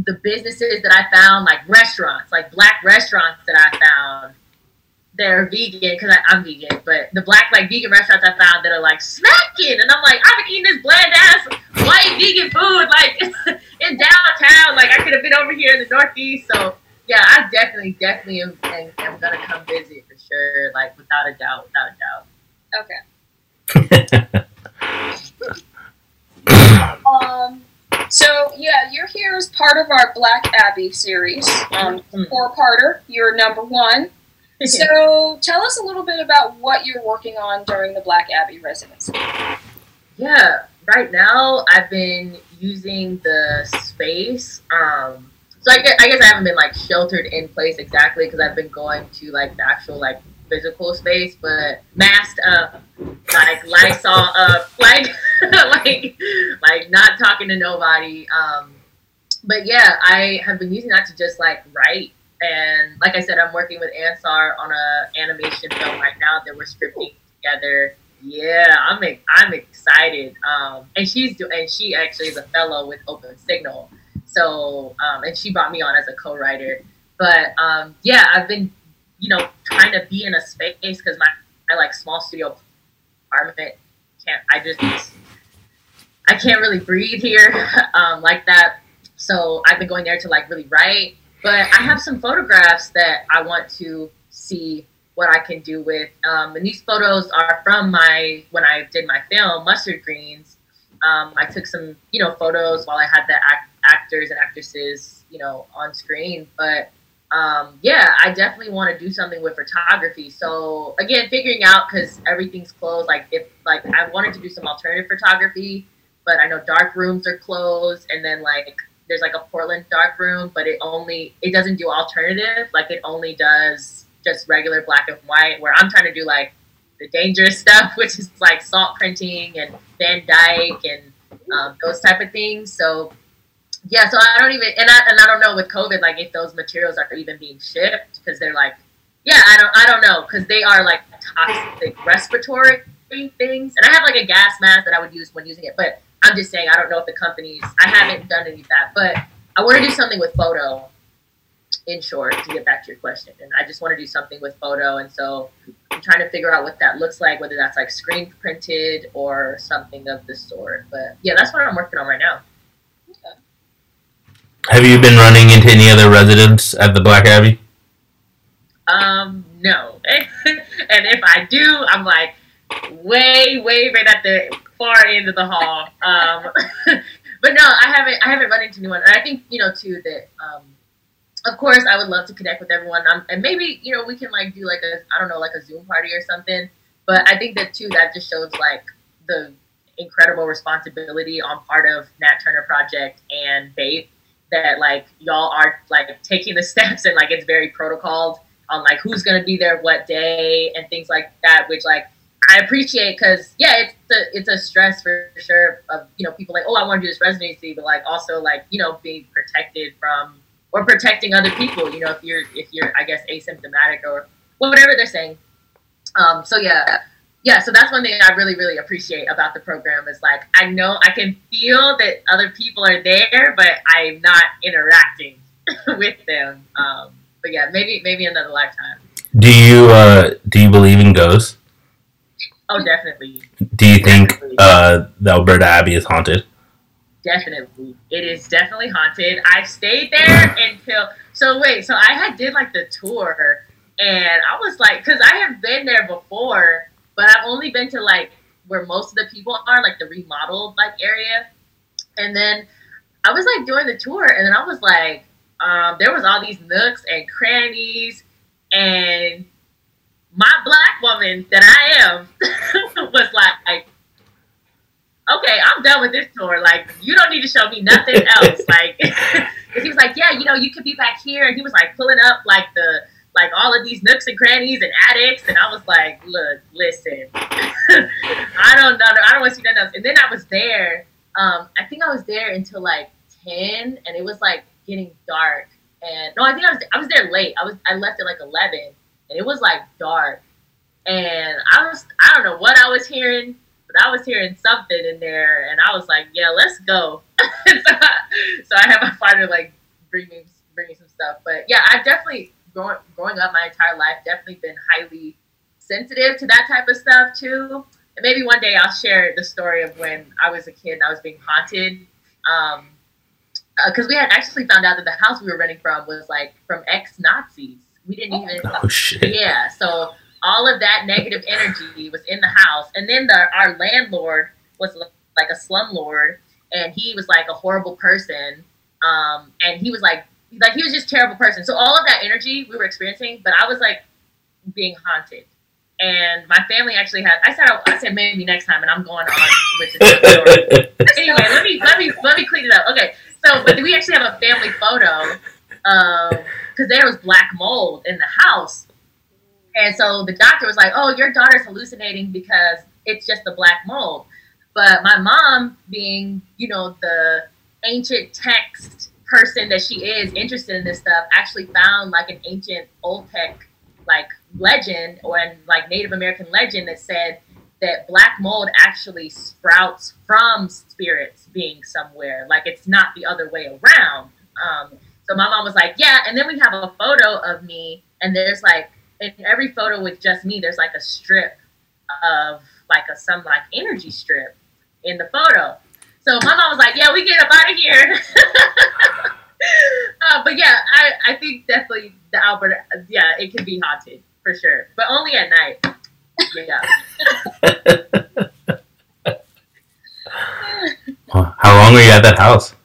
the businesses that I found, like restaurants, like black restaurants that I found. They're vegan, because I'm vegan, but the black, like, vegan restaurants I found that are, like, smacking, and I'm like, I've been eating this bland-ass white vegan food, like, in downtown, like, I could have been over here in the Northeast. So, yeah, I definitely am going to come visit, for sure, like, without a doubt. Okay. So, yeah, you're here as part of our Black Abbey series, four-parter, you're number one. So tell us a little bit about what you're working on during the Black Abbey residency. Yeah, right now I've been using the space. So I guess I haven't been like sheltered in place exactly, because I've been going to like the actual like physical space, but masked up, like Lysol up, like like not talking to nobody. But yeah, I have been using that to just like write. And like I said, I'm working with Ansar on an animation film right now that we're scripting together. Yeah, I'm excited. And she actually is a fellow with Open Signal. So, and she brought me on as a co-writer. But yeah, I've been, you know, trying to be in a space, because my like small studio apartment I can't really breathe here like that. So I've been going there to like really write. But I have some photographs that I want to see what I can do with. And these photos are from when I did my film, Mustard Greens. I took some, you know, photos while I had the actors and actresses, you know, on screen. But yeah, I definitely want to do something with photography. So again, figuring out, because everything's closed. Like, if like I wanted to do some alternative photography, but I know dark rooms are closed, and then like, there's like a Portland dark room, but it doesn't do alternative. Like, it only does just regular black and white, where I'm trying to do like the dangerous stuff, which is like salt printing and Van Dyke and those type of things. So Yeah, so I don't even, and I don't know with COVID, like, if those materials are even being shipped, because they're like, yeah, I don't know, because they are like toxic respiratory things. And I have like a gas mask that I would use when using it, but I'm just saying I don't know if the companies, I haven't done any of that, but I want to do something with photo, in short, to get back to your question. And I just want to do something with photo, and so I'm trying to figure out what that looks like, whether that's like screen printed or something of the sort. But yeah, that's what I'm working on right now. Yeah. Have you been running into any other residents at the Black Abbey? No. And if I do, I'm like way right at the far end of the hall. But no, I haven't run into anyone. And I think, you know, too, that of course I would love to connect with everyone. And maybe, you know, we can like do like a, I don't know, like a Zoom party or something. But I think that too, that just shows like the incredible responsibility on part of Nat Turner Project and BAEP, that like y'all are like taking the steps, and like it's very protocoled on like who's gonna be there what day and things like that, which like I appreciate, because yeah, it's a stress for sure of, you know, people like, oh, I want to do this residency, but like also like, you know, being protected from or protecting other people, you know, if you're I guess asymptomatic or whatever they're saying. So yeah, so that's one thing I really appreciate about the program is like, I know I can feel that other people are there, but I'm not interacting with them. But yeah, maybe another lifetime. Do you believe in ghosts? Oh, definitely. Do you think the Alberta Abbey is haunted? Definitely. It is definitely haunted. I've stayed there until... So I did like the tour, and I was like... Because I have been there before, but I've only been to like where most of the people are, like the remodeled like area. And then I was like doing the tour, and then I was like, there was all these nooks and crannies, and my Black woman that I am was like, okay, I'm done with this tour. Like, you don't need to show me nothing else. Like, he was like, yeah, you know, you could be back here. And he was like pulling up like the, like all of these nooks and crannies and attics, and I was like, look, listen, I don't want to see nothing else. And then I was there, I think I was there until like 10, and it was like getting dark, and no, I think I was there late. I left at like 11, and it was like dark, and I don't know what I was hearing, but I was hearing something in there, and I was like, yeah, let's go. So I had my father like bring me some stuff. But yeah, I definitely, growing up my entire life, definitely been highly sensitive to that type of stuff too. And maybe one day I'll share the story of when I was a kid and I was being haunted. Because we had actually found out that the house we were renting from was like from ex-Nazis. We didn't even... Oh, shit. Yeah, so all of that negative energy was in the house. And then our landlord was like a slumlord, and he was like a horrible person. And he was like he was just a terrible person. So all of that energy we were experiencing, but I was like being haunted. And my family actually had, I said maybe next time, and I'm going on with the story. Anyway, let me clean it up. Okay. So, but we actually have a family photo, because there was black mold in the house. And so the doctor was like, oh, your daughter's hallucinating because it's just the black mold. But my mom, being, you know, the ancient text person that she is, interested in this stuff, actually found like an ancient Oltec like legend or like Native American legend that said that black mold actually sprouts from spirits being somewhere, like it's not the other way around. So my mom was like, yeah. And then we have a photo of me, and there's like, in every photo with just me, there's like a strip of like some like energy strip in the photo. So my mom was like, yeah, we get up out of here. But yeah, I think definitely the Alberta, yeah, it can be haunted for sure. But only at night. Yeah. How long were you at that house?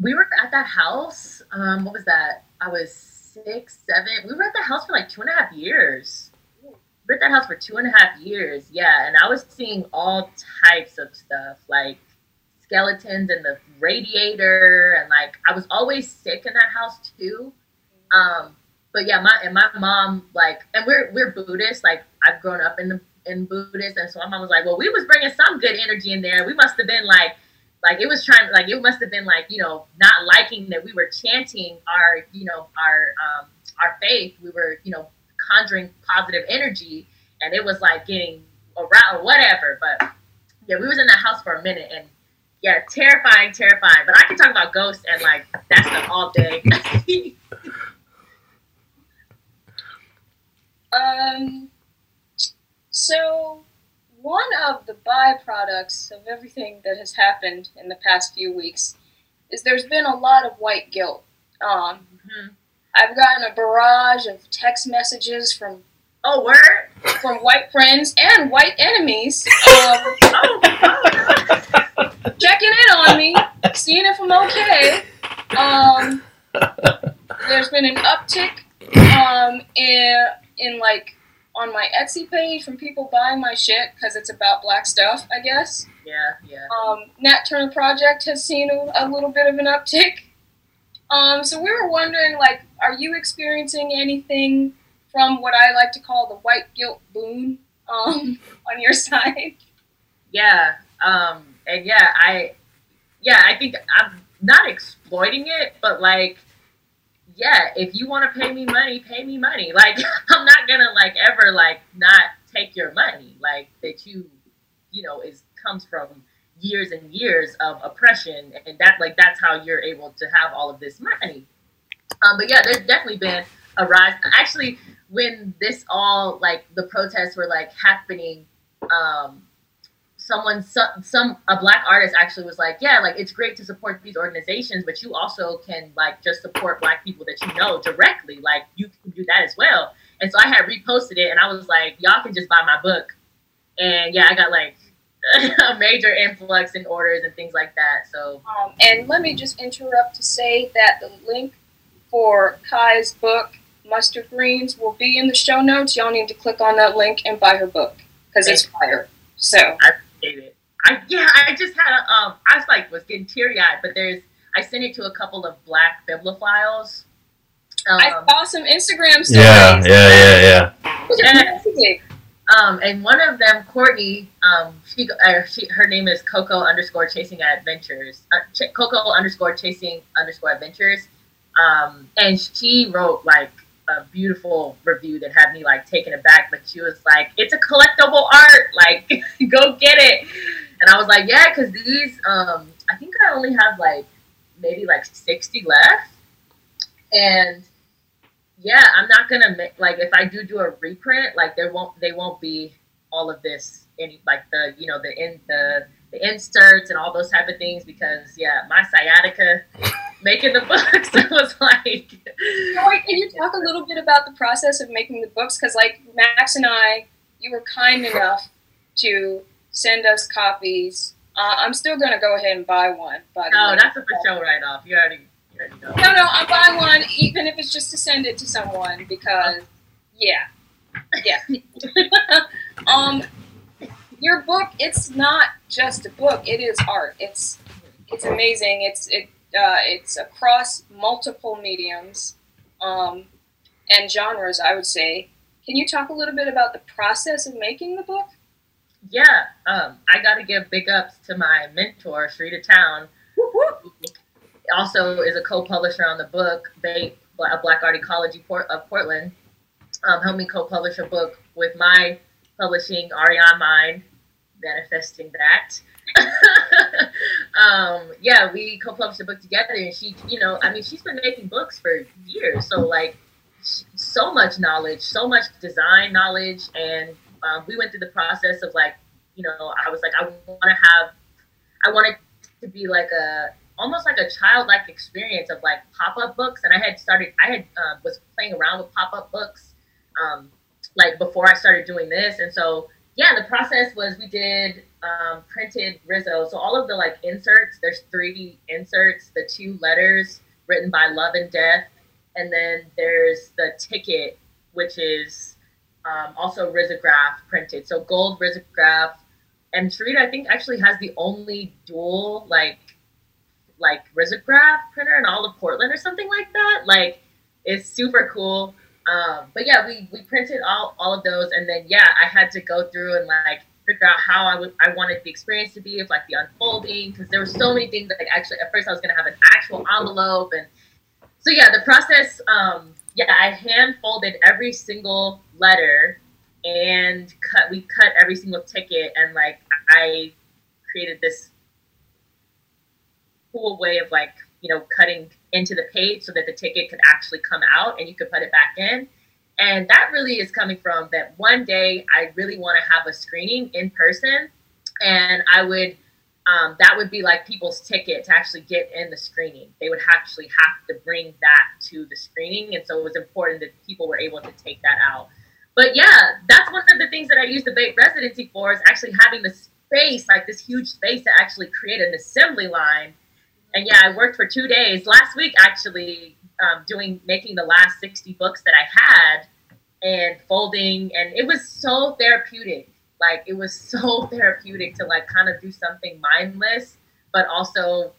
We were at that house. What was that? I was 6, 7. We were at that house for like 2.5 years. We were at that house for 2.5 years. Yeah. And I was seeing all types of stuff, like skeletons and the radiator, and like I was always sick in that house too. But yeah, my mom, like, and we're Buddhist, like I've grown up in Buddhist, and so my mom was like, well, we was bringing some good energy in there, we must have been like Like it was trying, like it must have been like, you know, not liking that we were chanting our, you know, our faith. We were, you know, conjuring positive energy, and it was like getting around or whatever. But yeah, we was in the house for a minute, and yeah, terrifying, terrifying. But I can talk about ghosts and like that stuff all day. So one of the byproducts of everything that has happened in the past few weeks is there's been a lot of white guilt. I've gotten a barrage of text messages from from white friends and white enemies, checking in on me, seeing if I'm okay. There's been an uptick in like on my Etsy page from people buying my shit because it's about black stuff, I guess. Yeah. Nat Turner Project has seen a little bit of an uptick. So we were wondering, like, are you experiencing anything from what I like to call the white guilt boon on your side? Yeah. And yeah, I think I'm not exploiting it, but like, yeah, if you want to pay me money, pay me money. Like, I'm not going to, like, ever, like, not take your money, like, that you know, comes from years and years of oppression, and that, like, that's how you're able to have all of this money. But, yeah, there's definitely been a rise. Actually, when this all, like, the protests were, like, happening, a black artist actually was like, yeah, like it's great to support these organizations, but you also can like just support black people that you know directly. Like you can do that as well. And so I had reposted it and I was like, y'all can just buy my book. And yeah, I got like a major influx in orders and things like that. So, and let me just interrupt to say that the link for Kai's book, Mustard Greens, will be in the show notes. Y'all need to click on that link and buy her book because it's fire. So I just had a I was like getting teary eyed, but I sent it to a couple of black bibliophiles. I saw some Instagram stories. Yeah. And one of them, Courtney, her name is Coco_Chasing Adventures, and she wrote like a beautiful review that had me like taken aback, but she was like, it's a collectible art, like go get it. And I was like, yeah, because these I think I only have like maybe like 60 left, and yeah, I'm not gonna like if I do a reprint, like they won't be all of this, any like the, you know, the inserts and all those type of things, because yeah, my sciatica making the books, it was like... Can you talk a little bit about the process of making the books? Because like Max and I, you were kind enough to send us copies. I'm still going to go ahead and buy one. No, that's a for show write-off. You already know. No, I'll buy one even if it's just to send it to someone because, yeah. Your book, it's not just a book. It is art. It's amazing. It's across multiple mediums and genres, I would say. Can you talk a little bit about the process of making the book? Yeah. I got to give big ups to my mentor, Sharita Towne, who also is a co-publisher on the book, BAEP, Black Art Ecology of Portland, helped me co-publish a book with my publishing, Ariane Mine, manifesting that. Yeah, we co-published the book together, and she, you know, I mean, she's been making books for years, so like so much knowledge, so much design knowledge, and we went through the process of like, you know, I was like, I want it to be like almost like a childlike experience of like pop-up books, and I was playing around with pop-up books like before I started doing this, and so yeah, the process was we did printed Rizzo. So all of the like inserts, there's 3 inserts, the 2 letters written by Love and Death. And then there's the ticket, which is also risograph printed. So gold risograph. And Sharita, I think, actually has the only dual like risograph printer in all of Portland or something like that. Like, it's super cool. But yeah, we printed all of those, and then yeah, I had to go through and like figure out how I wanted the experience to be, of like the unfolding, because there were so many things that, like, actually at first I was going to have an actual envelope, and so yeah, the process, I hand folded every single letter and we cut every single ticket, and like I created this cool way of like, you know, cutting into the page so that the ticket could actually come out and you could put it back in. And that really is coming from that one day I really want to have a screening in person, and I would, that would be like people's ticket to actually get in the screening. They would actually have to bring that to the screening. And so it was important that people were able to take that out. But yeah, that's one of the things that I used the BAEP residency for, is actually having the space, like this huge space, to actually create an assembly line. And yeah, I worked for 2 days last week, actually, making the last 60 books that I had and folding, and it was so therapeutic. Like, it was so therapeutic to like kind of do something mindless, but also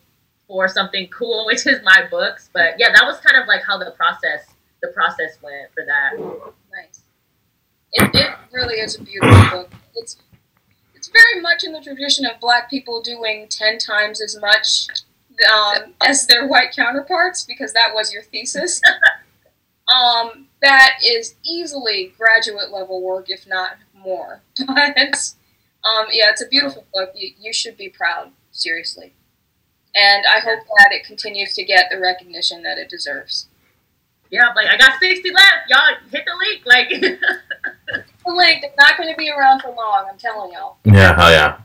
for something cool, which is my books. But yeah, that was kind of like how the process went for that. Nice. It really is a beautiful book. It's very much in the tradition of Black people doing 10 times as much as their white counterparts, because that was your thesis. That is easily graduate level work, if not more. But yeah, it's a beautiful book. You should be proud, seriously. And I hope that it continues to get the recognition that it deserves. Yeah, like, I got 60 left. Y'all hit the link. Like, hit the link. It's not going to be around for long. I'm telling y'all. Yeah, hell yeah.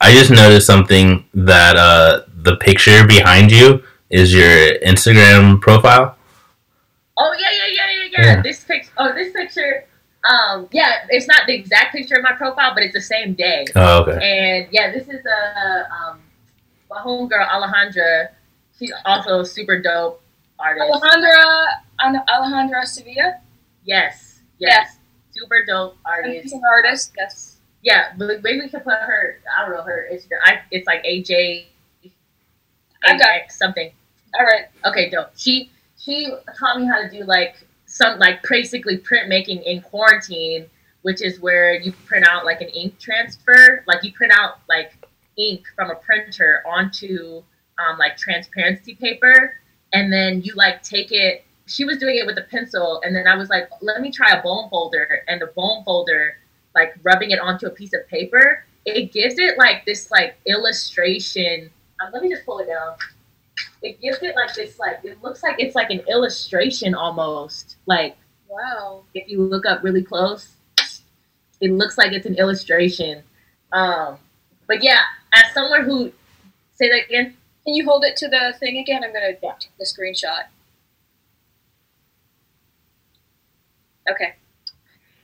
I just noticed something, that the picture behind you is your Instagram profile. Oh, yeah. This picture, yeah, it's not the exact picture of my profile, but it's the same day. Oh, okay. And yeah, this is my homegirl, Alejandra. She's also a super dope artist. Alejandra Sevilla? Yes. Super dope artist. She's an artist, yes. Yeah, maybe we can put her, I don't know, her Instagram. It's like AJ, I got something. All right. Okay, dope. She taught me how to do like some, like, basically printmaking in quarantine, which is where you print out like an ink transfer. Like, you print out like ink from a printer onto like transparency paper, and then you like take it. She was doing it with a pencil, and then I was like, let me try a bone folder, and the bone folder, like rubbing it onto a piece of paper, it gives it like this like illustration. Let me just pull it down. It gives it like this, like, it looks like it's like an illustration almost. Like, wow. If you look up really close, it looks like it's an illustration. But yeah, as someone who, say that again. Can you hold it to the thing again? I'm gonna take the screenshot. Okay.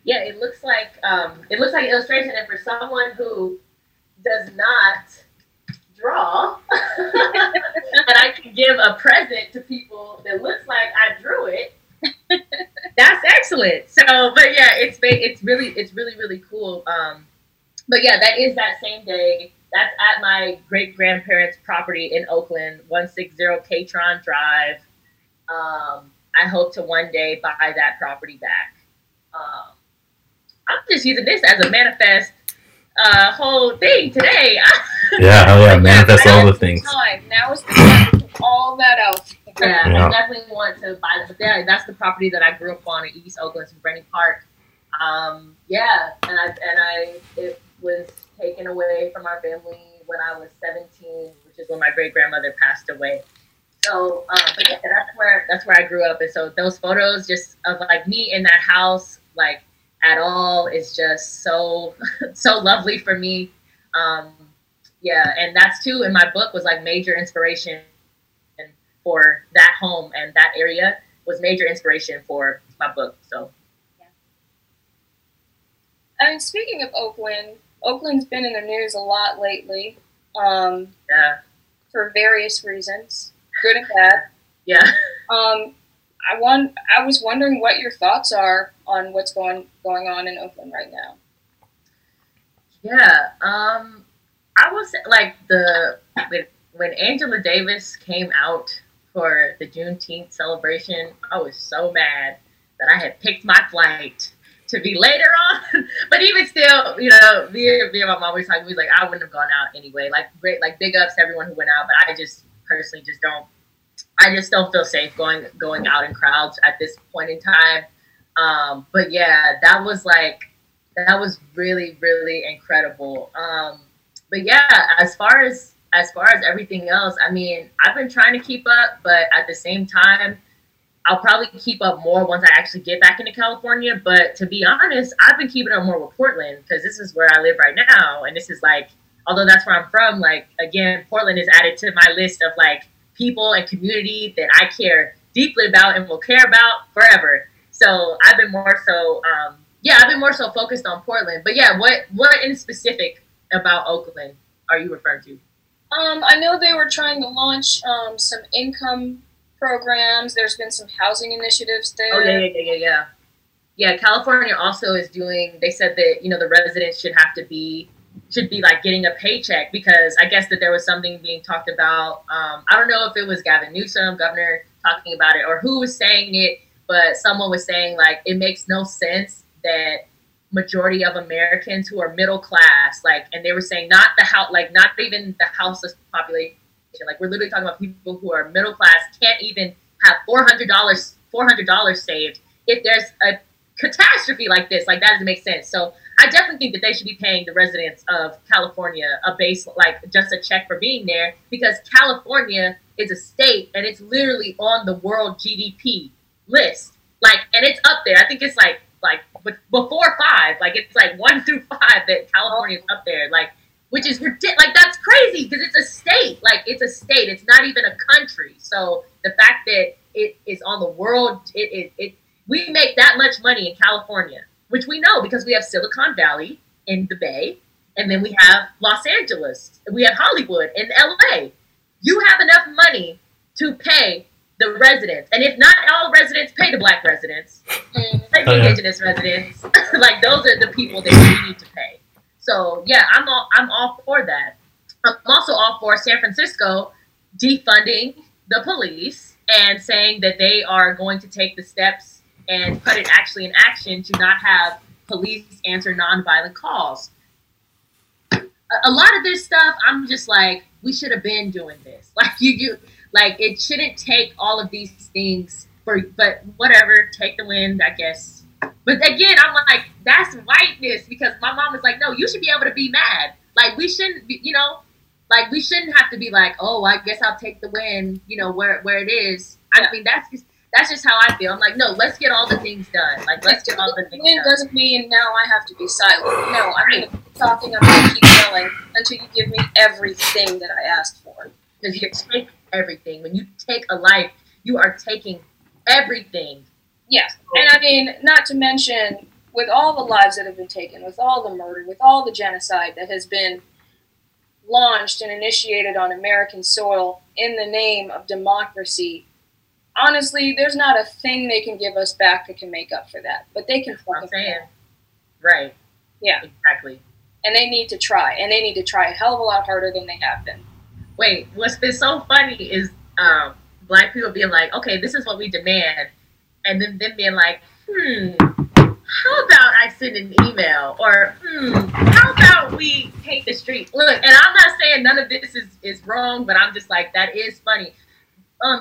Yeah, it looks like an illustration, and for someone who does not draw, and I can give a present to people that looks like I drew it, that's excellent. So, but yeah, it's really cool. But yeah, that is that same day. That's at my great grandparents' property in Oakland, 160 Catron Drive. I hope to one day buy that property back. I'm just using this as a manifest whole thing today. Yeah, hell yeah, manifest all the things. Now is the time to put all that out. Yeah, I definitely want to buy that. Yeah, that's the property that I grew up on in East Oakland, in Brenning Park. It was taken away from our family when I was 17, which is when my great grandmother passed away. So, but yeah, that's where I grew up, and so those photos just of like me in that house, like, at all, is just so lovely for me. Yeah, and that's too, in my book, was like major inspiration for that home, and that area was major inspiration for my book. So, yeah. I mean, speaking of Oakland, Oakland's been in the news a lot lately. Yeah. For various reasons, good and bad. Yeah. I was wondering what your thoughts are on what's going on in Oakland right now. Yeah, I was like when Angela Davis came out for the Juneteenth celebration, I was so mad that I had picked my flight to be later on. But even still, you know, me and my mom always talking. We was like, I wouldn't have gone out anyway. Like, great, like big ups to everyone who went out. But I just personally just don't. I just don't feel safe going out in crowds at this point in time. But yeah, that was really, really incredible. But yeah, as far as everything else, I mean, I've been trying to keep up, but at the same time, I'll probably keep up more once I actually get back into California. But to be honest, I've been keeping up more with Portland because this is where I live right now. And this is like, although that's where I'm from, like, again, Portland is added to my list of like people and community that I care deeply about and will care about forever. So I've been more so, focused on Portland. But yeah, what in specific about Oakland are you referring to? I know they were trying to launch some income programs. There's been some housing initiatives there. Oh, yeah. California also is doing, they said that, you know, the residents should be like getting a paycheck, because I guess that there was something being talked about. I don't know if it was Gavin Newsom, governor, talking about it or who was saying it, but someone was saying like, it makes no sense that majority of Americans who are middle class, like, and they were saying not the house, like not even the houseless population. Like, we're literally talking about people who are middle class, can't even have $400 saved if there's a catastrophe like this. Like, that doesn't make sense. So I definitely think that they should be paying the residents of California a base, like just a check for being there, because California is a state and it's literally on the world GDP list. Like, and it's up there. I think it's like before 5, like it's like 1 through 5 that California is up there. Like, which is ridiculous. Like, that's crazy because it's a state. Like, it's a state. It's not even a country. So the fact that it is on the world, we make that much money in California, which we know because we have Silicon Valley in the Bay, and then we have Los Angeles, we have Hollywood and LA. You have enough money to pay the residents, and if not all residents, pay the black residents, pay the indigenous residents. Like, those are the people that we need to pay. So yeah, I'm all for that. I'm also all for San Francisco defunding the police and saying that they are going to take the steps and put it actually in action to not have police answer nonviolent calls. A lot of this stuff, I'm just like, we should have been doing this. Like, you like, it shouldn't take all of these things for, but whatever, take the wind, I guess. But again, I'm like, that's whiteness, because my mom was like, no, you should be able to be mad. Like, we shouldn't be, you know, like, we shouldn't have to be like, oh, I guess I'll take the win, you know, where it is. I mean, that's just how I feel. I'm like, no, let's get all the things done. Like, let's get all the things done. Win doesn't mean now I have to be silent. No, I'm going to keep talking, I'm going to keep yelling until you give me everything that I asked for. Because you take everything. When you take a life, you are taking everything. Yes, and I mean, not to mention, with all the lives that have been taken, with all the murder, with all the genocide that has been launched and initiated on American soil in the name of democracy, honestly, there's not a thing they can give us back that can make up for that. But they can fucking up. Right. Yeah. Exactly. And they need to try. And they need to try a hell of a lot harder than they have been. Wait, what's been so funny is black people being like, okay, this is what we demand. And then them being like, how about I send an email? Or, how about we hate the street? Look, and I'm not saying none of this is wrong, but I'm just like, that is funny.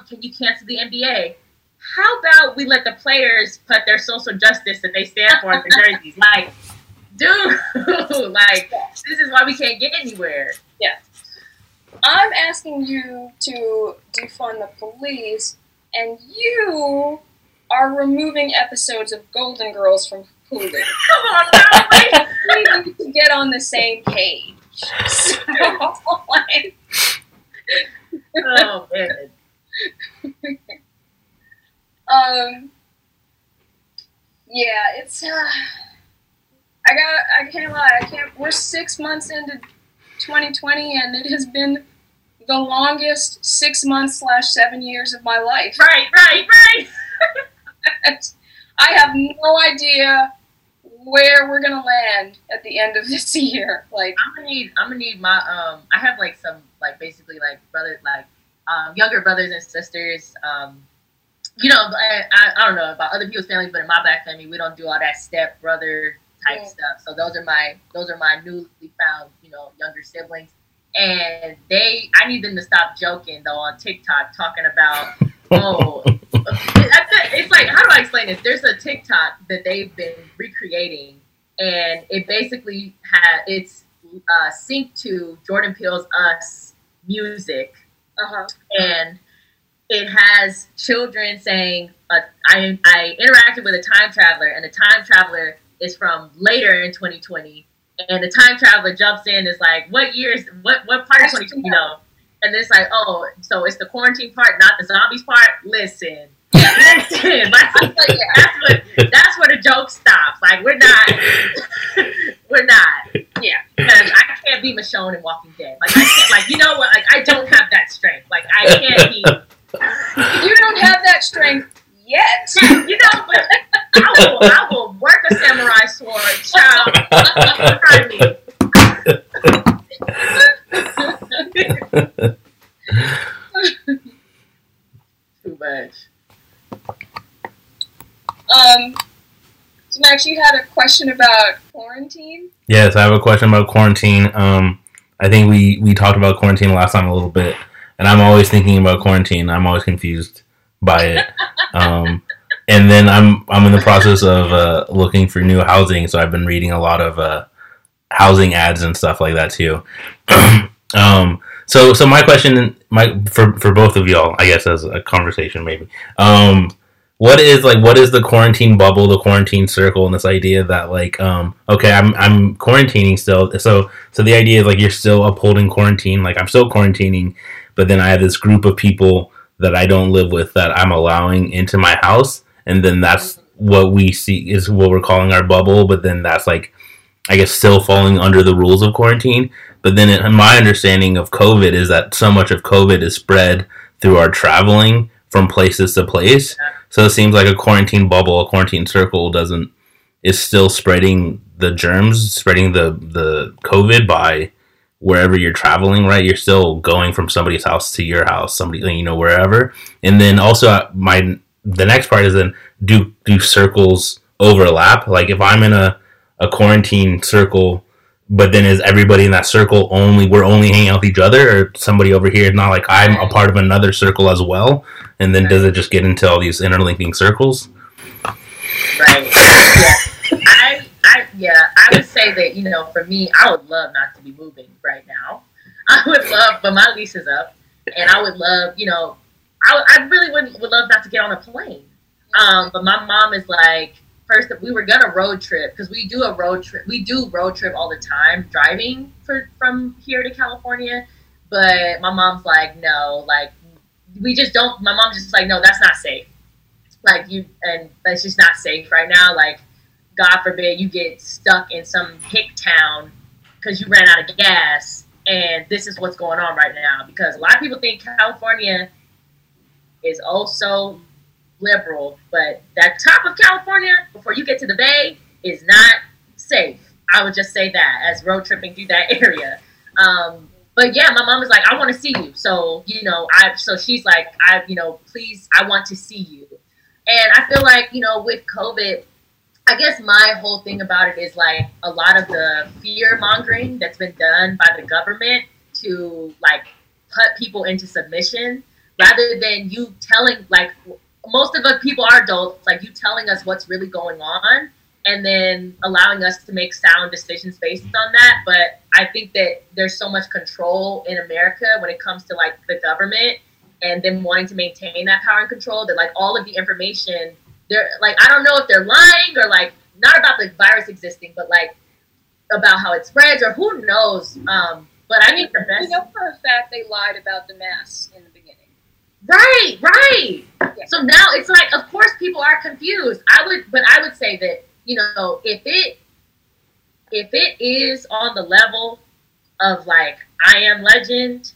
Can you cancel the NBA? How about we let the players put their social justice that they stand for in the jerseys? Like, dude, like, this is why we can't get anywhere. Yeah. I'm asking you to defund the police, and you are removing episodes of Golden Girls from Hulu. Come on, now, like, we need to get on the same page. So, like, oh man. Yeah, it's. I can't lie. I can't. We're 6 months into 2020, and it has been the longest 6 months /7 years of my life. Right. I have no idea where we're gonna land at the end of this year. Like, I'm gonna need my I have like some, like, basically like brothers, like younger brothers and sisters you know, I don't know about other people's families, but in my Black family, we don't do all that stepbrother type stuff. So those are my newly found, you know, younger siblings. And I need them to stop joking though on TikTok talking about, oh, it's like, how do I explain this? There's a TikTok that they've been recreating, and it basically it's synced to Jordan Peele's Us music. And it has children saying, I interacted with a time traveler, and the time traveler is from later in 2020. And the time traveler jumps in, is like, what part of 2020? You know? And it's like, oh, so it's the quarantine part, not the zombies part. Listen. Listen. That's where the joke stops. Like, we're not. Yeah. Because I can't be Michonne in Walking Dead. Like, I can't, like, you know what? Like, I don't have that strength. Like, I can't be. You don't have that strength yet. You know, but I will work a samurai sword, child. Try me. Too much. So Max, you had a question about quarantine? Yes, I have a question about quarantine. I think we talked about quarantine last time a little bit, and I'm always thinking about quarantine. I'm always confused by it. And then I'm in the process of looking for new housing, so I've been reading a lot of housing ads and stuff like that too. So my question, for both of y'all, I guess as a conversation maybe, what is the quarantine bubble, the quarantine circle, and this idea that okay, I'm quarantining still, so the idea is like you're still upholding quarantine, like I'm still quarantining, but then I have this group of people that I don't live with that I'm allowing into my house. And then that's what we see is what we're calling our bubble. But then that's like, I guess, still falling under the rules of quarantine. But then my understanding of COVID is that so much of COVID is spread through our traveling from places to place. So it seems like a quarantine bubble, a quarantine circle is still spreading the germs, spreading the COVID by wherever you're traveling, right? You're still going from somebody's house to your house, somebody, you know, wherever. And then also the next part is then do circles overlap? Like if I'm in a quarantine circle, but then is everybody in that circle we're only hanging out with each other, or somebody over here is not, like I'm a part of another circle as well? And then does it just get into all these interlinking circles? Right. Yeah. I would say that, you know, for me, I would love not to be moving right now. I would love, but my lease is up, and I would love, you know, I really would love not to get on a plane. But my mom is like, first, we were gonna road trip, because we do a road trip. We do road trip all the time, driving from here to California. But my mom's like, no, like we just don't. My mom's just like, no, that's not safe. Like that's just not safe right now. Like, God forbid you get stuck in some hick town because you ran out of gas, and this is what's going on right now. Because a lot of people think California is also liberal, but that top of California before you get to the Bay is not safe. I would just say that as road tripping through that area. But yeah, my mom is like, I want to see you. So, you know, so she's like, you know, please, I want to see you. And I feel like, you know, with COVID, I guess my whole thing about it is like a lot of the fear mongering that's been done by the government to like put people into submission, rather than you telling, like most of us people are adults, like you telling us what's really going on and then allowing us to make sound decisions based on that. But I think that there's so much control in America when it comes to like the government and them wanting to maintain that power and control, that like all of the information, they're like, I don't know if they're lying or like not about the virus existing, but like about how it spreads or who knows. But I think the best. You know for a fact they lied about the masks in the beginning. Right, right. Yeah. So now it's like, of course people are confused. I would say that, you know, if it is on the level of like I Am Legend,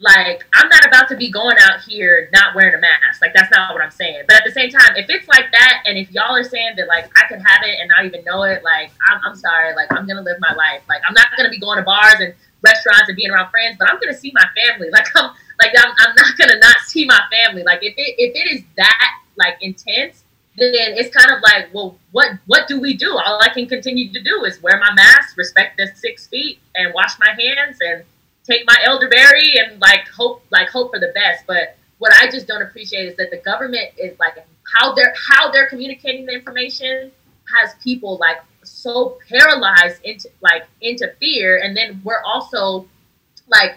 like, I'm not about to be going out here not wearing a mask. Like, that's not what I'm saying. But at the same time, if it's like that, and if y'all are saying that, like, I could have it and not even know it, like, I'm sorry. Like, I'm going to live my life. Like, I'm not going to be going to bars and restaurants and being around friends, but I'm going to see my family. Like, I'm Like, I'm not gonna not see my family. Like, if it is that, like, intense, then it's kind of like, well, what do we do? All I can continue to do is wear my mask, respect the 6 feet, and wash my hands, and take my elderberry, and hope for the best. But what I just don't appreciate is that the government is like, how they're communicating the information has people like so paralyzed into fear. And then we're also like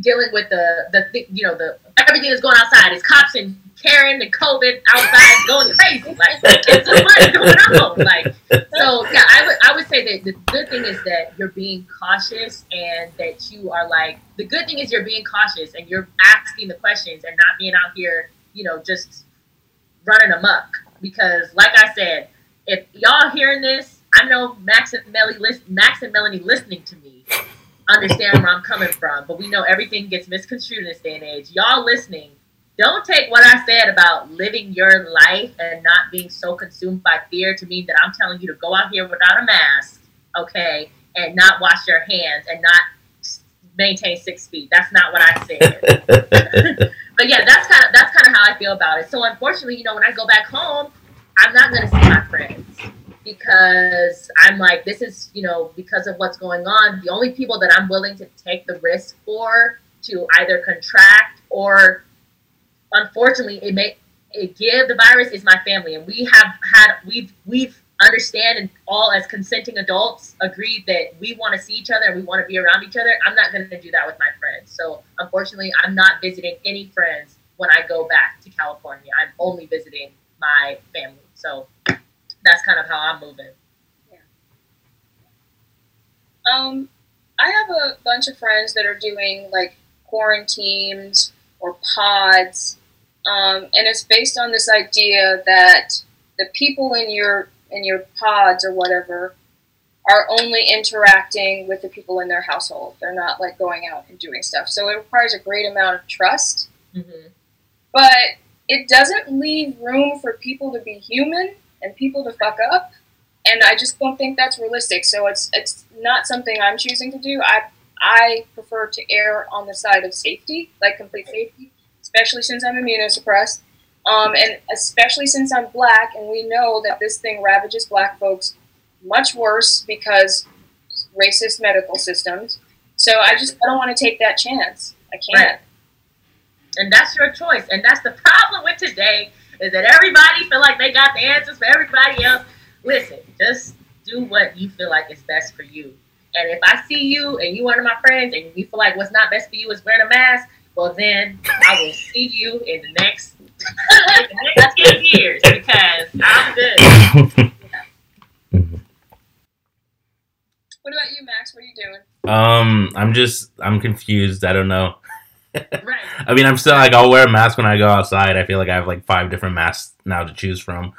dealing with the everything that's going outside. It's cops and Karen and COVID outside going crazy. Like, it's so much going on. Like, so yeah, I would say that the good thing is that you're being cautious, and that you are like, the good thing is you're being cautious and you're asking the questions and not being out here, you know, just running amok. Because like I said, if y'all hearing this, I know Max and Melanie listening to me understand where I'm coming from, but we know everything gets misconstrued in this day and age. Y'all listening, don't take what I said about living your life and not being so consumed by fear to mean that I'm telling you to go out here without a mask, okay, and not wash your hands and not maintain 6 feet. That's not what I said. But yeah, that's kind of how I feel about it. So unfortunately, you know, when I go back home, I'm not going to see my friends, because I'm like, this is, you know, because of what's going on, the only people that I'm willing to take the risk for to either contract or, unfortunately, it give the virus is my family. And we've understand, and all as consenting adults agreed that we want to see each other and we want to be around each other. I'm not going to do that with my friends. So unfortunately, I'm not visiting any friends when I go back to California. I'm only visiting my family. So that's kind of how I'm moving. Yeah. I have a bunch of friends that are doing like quarantines or pods, and it's based on this idea that the people in your pods or whatever are only interacting with the people in their household. They're not like going out and doing stuff. So it requires a great amount of trust, mm-hmm. but it doesn't leave room for people to be human and people to fuck up. And I just don't think that's realistic. So it's not something I'm choosing to do. I prefer to err on the side of safety, like complete safety, especially since I'm immunosuppressed, and especially since I'm Black, and we know that this thing ravages Black folks much worse because racist medical systems. So I don't want to take that chance. I can't. Right. And that's your choice, and that's the problem with today, is that everybody feel like they got the answers for everybody else. Listen, just do what you feel like is best for you. And if I see you and you one of my friends and you feel like what's not best for you is wearing a mask, well then I will see you in the next 10 years, because I'm good. What about you, Max? What are you doing? I'm confused. I don't know. Right. I mean, I'm still like, I'll wear a mask when I go outside. I feel like I have like 5 different masks now to choose from.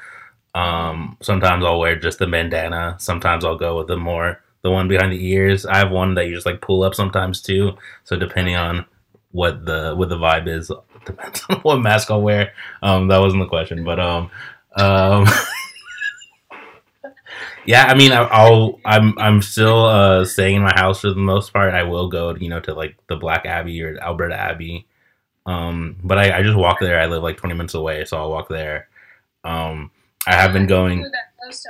Sometimes I'll wear just the bandana. Sometimes I'll go with the one behind the ears. I have one that you just like pull up sometimes too. So depending on what the vibe is, depends on what mask I'll wear. That wasn't the question, but yeah. I mean, I'm still staying in my house for the most part. I will go, you know, to like the Black Abbey or Alberta Abbey, but I just walk there. I live like 20 minutes away, so I'll walk there. I have been going.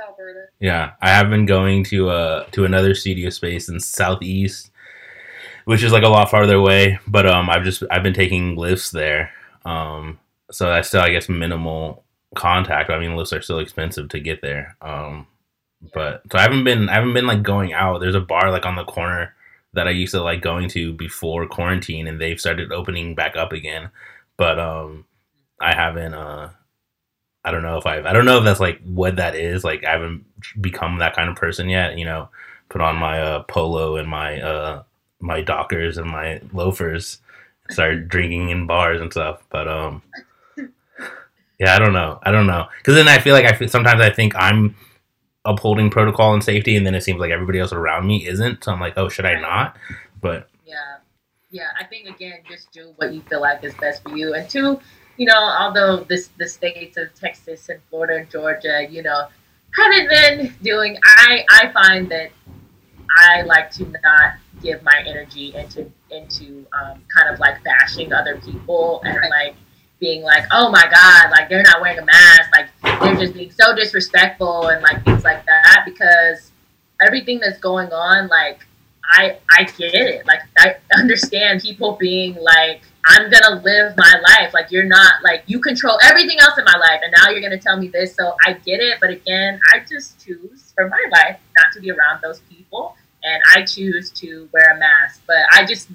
Alberta. Yeah, I have been going to another studio space in Southeast, which is like a lot farther away. But I've been taking lifts there, so I still, I guess, minimal contact. I mean, lifts are still expensive to get there, but so I haven't been like going out. There's a bar like on the corner that I used to like going to before quarantine, and they've started opening back up again. But I haven't. I don't know if I don't know if that's like what that is. Like, I haven't become that kind of person yet, you know, put on my polo and my my Dockers and my loafers, start drinking in bars and stuff. But yeah, I don't know. Cause then sometimes I think I'm upholding protocol and safety, and then it seems like everybody else around me isn't. So I'm like, oh, should I not? But yeah. I think, again, just do what you feel like is best for you. And two, you know, although the states of Texas and Florida and Georgia, you know, haven't been doing, I find that I like to not give my energy into kind of like bashing other people and like being like, oh my God, like they're not wearing a mask, like they're just being so disrespectful and like things like that, because everything that's going on, like I get it. Like I understand people being like, I'm gonna live my life. Like you're not, like you control everything else in my life and now you're gonna tell me this. So I get it, but again, I just choose for my life not to be around those people, and I choose to wear a mask. But I just,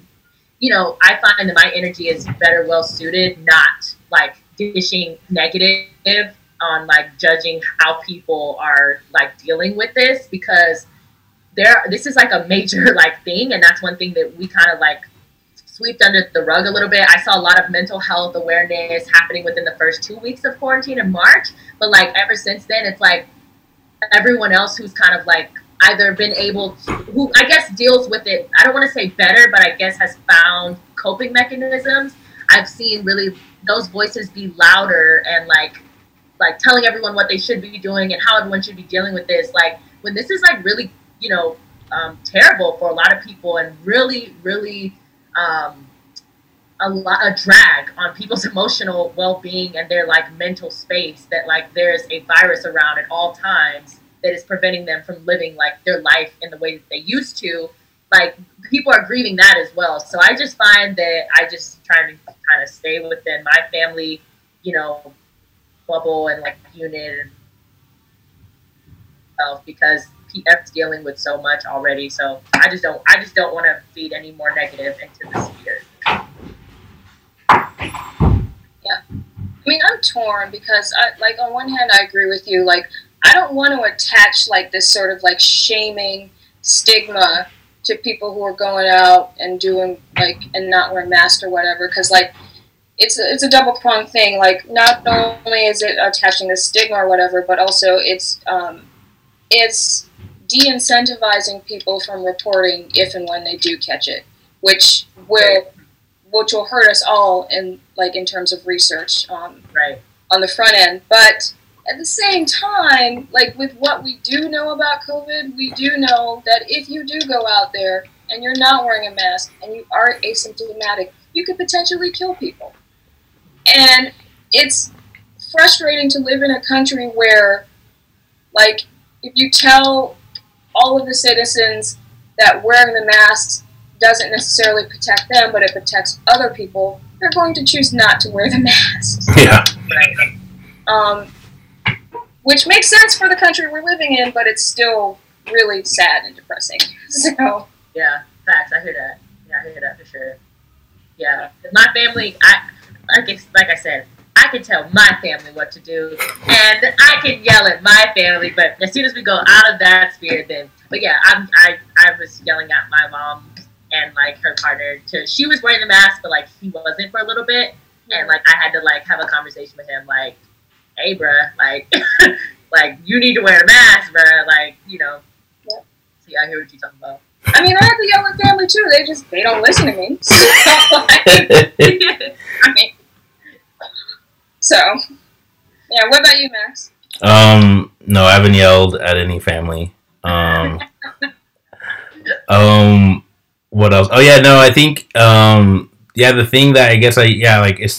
you know, I find that my energy is better well suited not like dishing negative on like judging how people are like dealing with this, because this is like a major like thing, and that's one thing that we kind of like swept under the rug a little bit. I saw a lot of mental health awareness happening within the first 2 weeks of quarantine in March, but like ever since then, it's like everyone else who's kind of like either been able to, who I guess deals with it, I don't want to say better, but I guess has found coping mechanisms. I've seen really those voices be louder and like telling everyone what they should be doing and how everyone should be dealing with this. Like when this is like really, you know, terrible for a lot of people and really, really a drag on people's emotional well-being and their like mental space, that like there's a virus around at all times that is preventing them from living like their life in the way that they used to. Like people are grieving that as well. So I just find that I just try to kind of stay within my family, you know, bubble and like unit and self, because PF's dealing with so much already. So I just don't want to feed any more negative into this year. Yeah. I mean, I'm torn because like on one hand, I agree with you. Like, I don't want to attach like this sort of like shaming stigma to people who are going out and doing like, and not wearing masks or whatever. Cause like, it's a double-pronged thing. Like, not only is it attaching this stigma or whatever, but also it's de-incentivizing people from reporting if and when they do catch it, which will hurt us all in terms of research on the front end. But at the same time, like with what we do know about COVID, we do know that if you do go out there and you're not wearing a mask and you are asymptomatic, you could potentially kill people. And it's frustrating to live in a country where, like, if you tell all of the citizens that wearing the masks doesn't necessarily protect them, but it protects other people, they're going to choose not to wear the masks. Yeah. Right. Which makes sense for the country we're living in, but it's still really sad and depressing. So. Yeah, facts. I hear that. Yeah, I hear that for sure. Yeah. My family, like I said, I can tell my family what to do, and I can yell at my family, but as soon as we go out of that sphere, then, but yeah, I was yelling at my mom and, like, her partner, she was wearing the mask, but, like, he wasn't for a little bit, and, like, I had to, like, have a conversation with him, like, hey, bruh, like, like, you need to wear a mask, bruh, like, you know, yep. See, I hear what you're talking about. I mean, I have to yell at family, too, they don't listen to me, so, like, I mean, so, yeah, what about you, Max? No, I haven't yelled at any family. What else? Oh, yeah, no, I think, yeah, the thing that I guess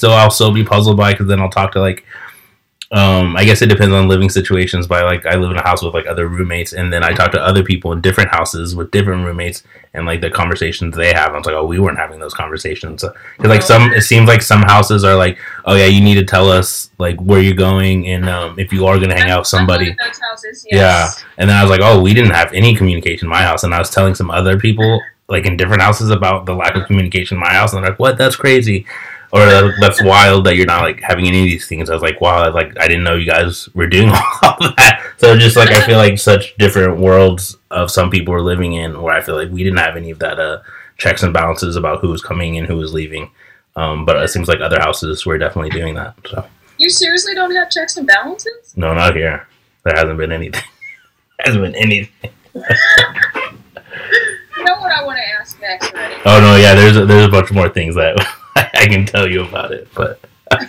I'll still be puzzled by, because then I'll talk to, like, I guess it depends on living situations, but, like, I live in a house with, like, other roommates, and then I talk to other people in different houses with different roommates, and, like, the conversations they have. I was like, oh, we weren't having those conversations. Because, like, it seems like some houses are like, oh, yeah, you need to tell us, like, where you're going and if you are going to hang out with somebody. Those houses, yes. Yeah. And then I was like, oh, we didn't have any communication in my house. And I was telling some other people, like, in different houses about the lack of communication in my house. And they're like, what? That's crazy. Or that's wild that you're not, like, having any of these things. I was like, wow, like, I didn't know you guys were doing all that. So just, like, I feel like such different worlds of some people are living in, where I feel like we didn't have any of that checks and balances about who was coming and who was leaving. But it seems like other houses were definitely doing that. So you seriously don't have checks and balances? No, not here. There hasn't been anything. You know what I want to ask next already? Oh, no, yeah, there's a bunch more things that... I can tell you about it, but you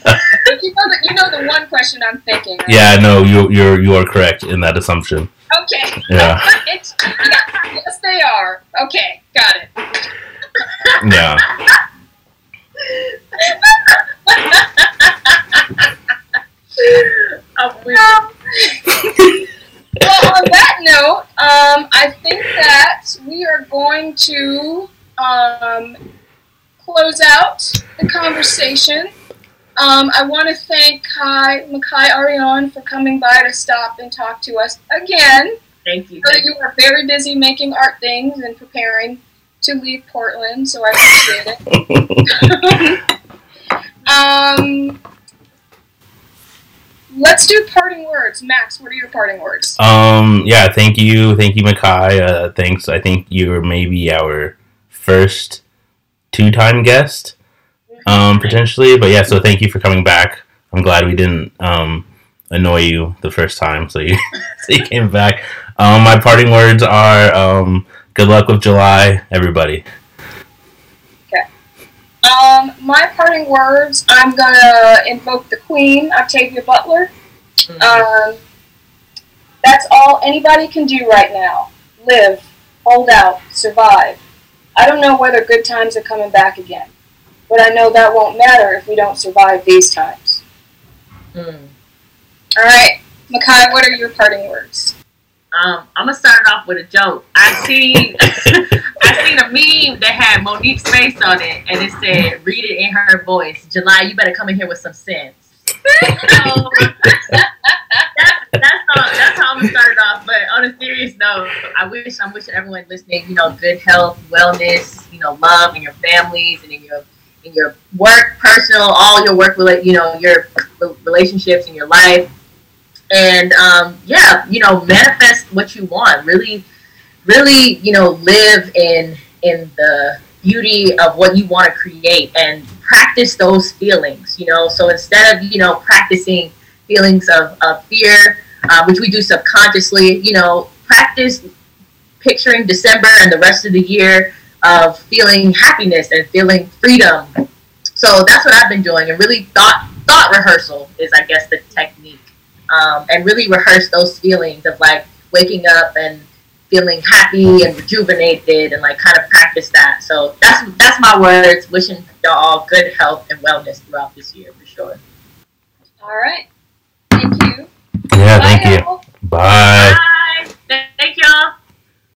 know the one question I'm thinking. Right? Yeah, no, you are correct in that assumption. Okay. Yeah. Yes, they are. Okay, got it. Yeah. Well, on that note, I think that we are going to close out the conversation. I want to thank Mikai Arion for coming by to stop and talk to us again. Thank you. So you are very busy making art things and preparing to leave Portland, so I appreciate it. Let's do parting words. Max, what are your parting words? Yeah, thank you. Thank you, Mikai. Thanks. I think you're maybe our first two-time guest, potentially. But yeah, so thank you for coming back. I'm glad we didn't annoy you the first time, so you, so you came back. My parting words are... good luck with July, everybody. Okay. My parting words, I'm going to invoke the Queen, Octavia Butler. Mm-hmm. That's all anybody can do right now. Live, hold out, survive. I don't know whether good times are coming back again, but I know that won't matter if we don't survive these times. Mm. All right. Mikai, what are your parting words? I'm gonna start off with a joke. I seen a meme that had Monique's face on it, and it said, "Read it in her voice." July, you better come in here with some sense. So, that's how I'm gonna start it off. But on a serious note, I'm wishing everyone listening, you know, good health, wellness, you know, love in your families and in your work, personal, all your work, you know, your relationships in your life. And, yeah, you know, manifest what you want. Really, really, you know, live in the beauty of what you want to create and practice those feelings, you know. So instead of, you know, practicing feelings of fear, which we do subconsciously, you know, practice picturing December and the rest of the year of feeling happiness and feeling freedom. So that's what I've been doing. And really thought rehearsal is, I guess, the technique. And really rehearse those feelings of like waking up and feeling happy and rejuvenated and like kind of practice that. So that's my words. Wishing y'all all good health and wellness throughout this year for sure. All right. Thank you. Yeah, thank you. Bye.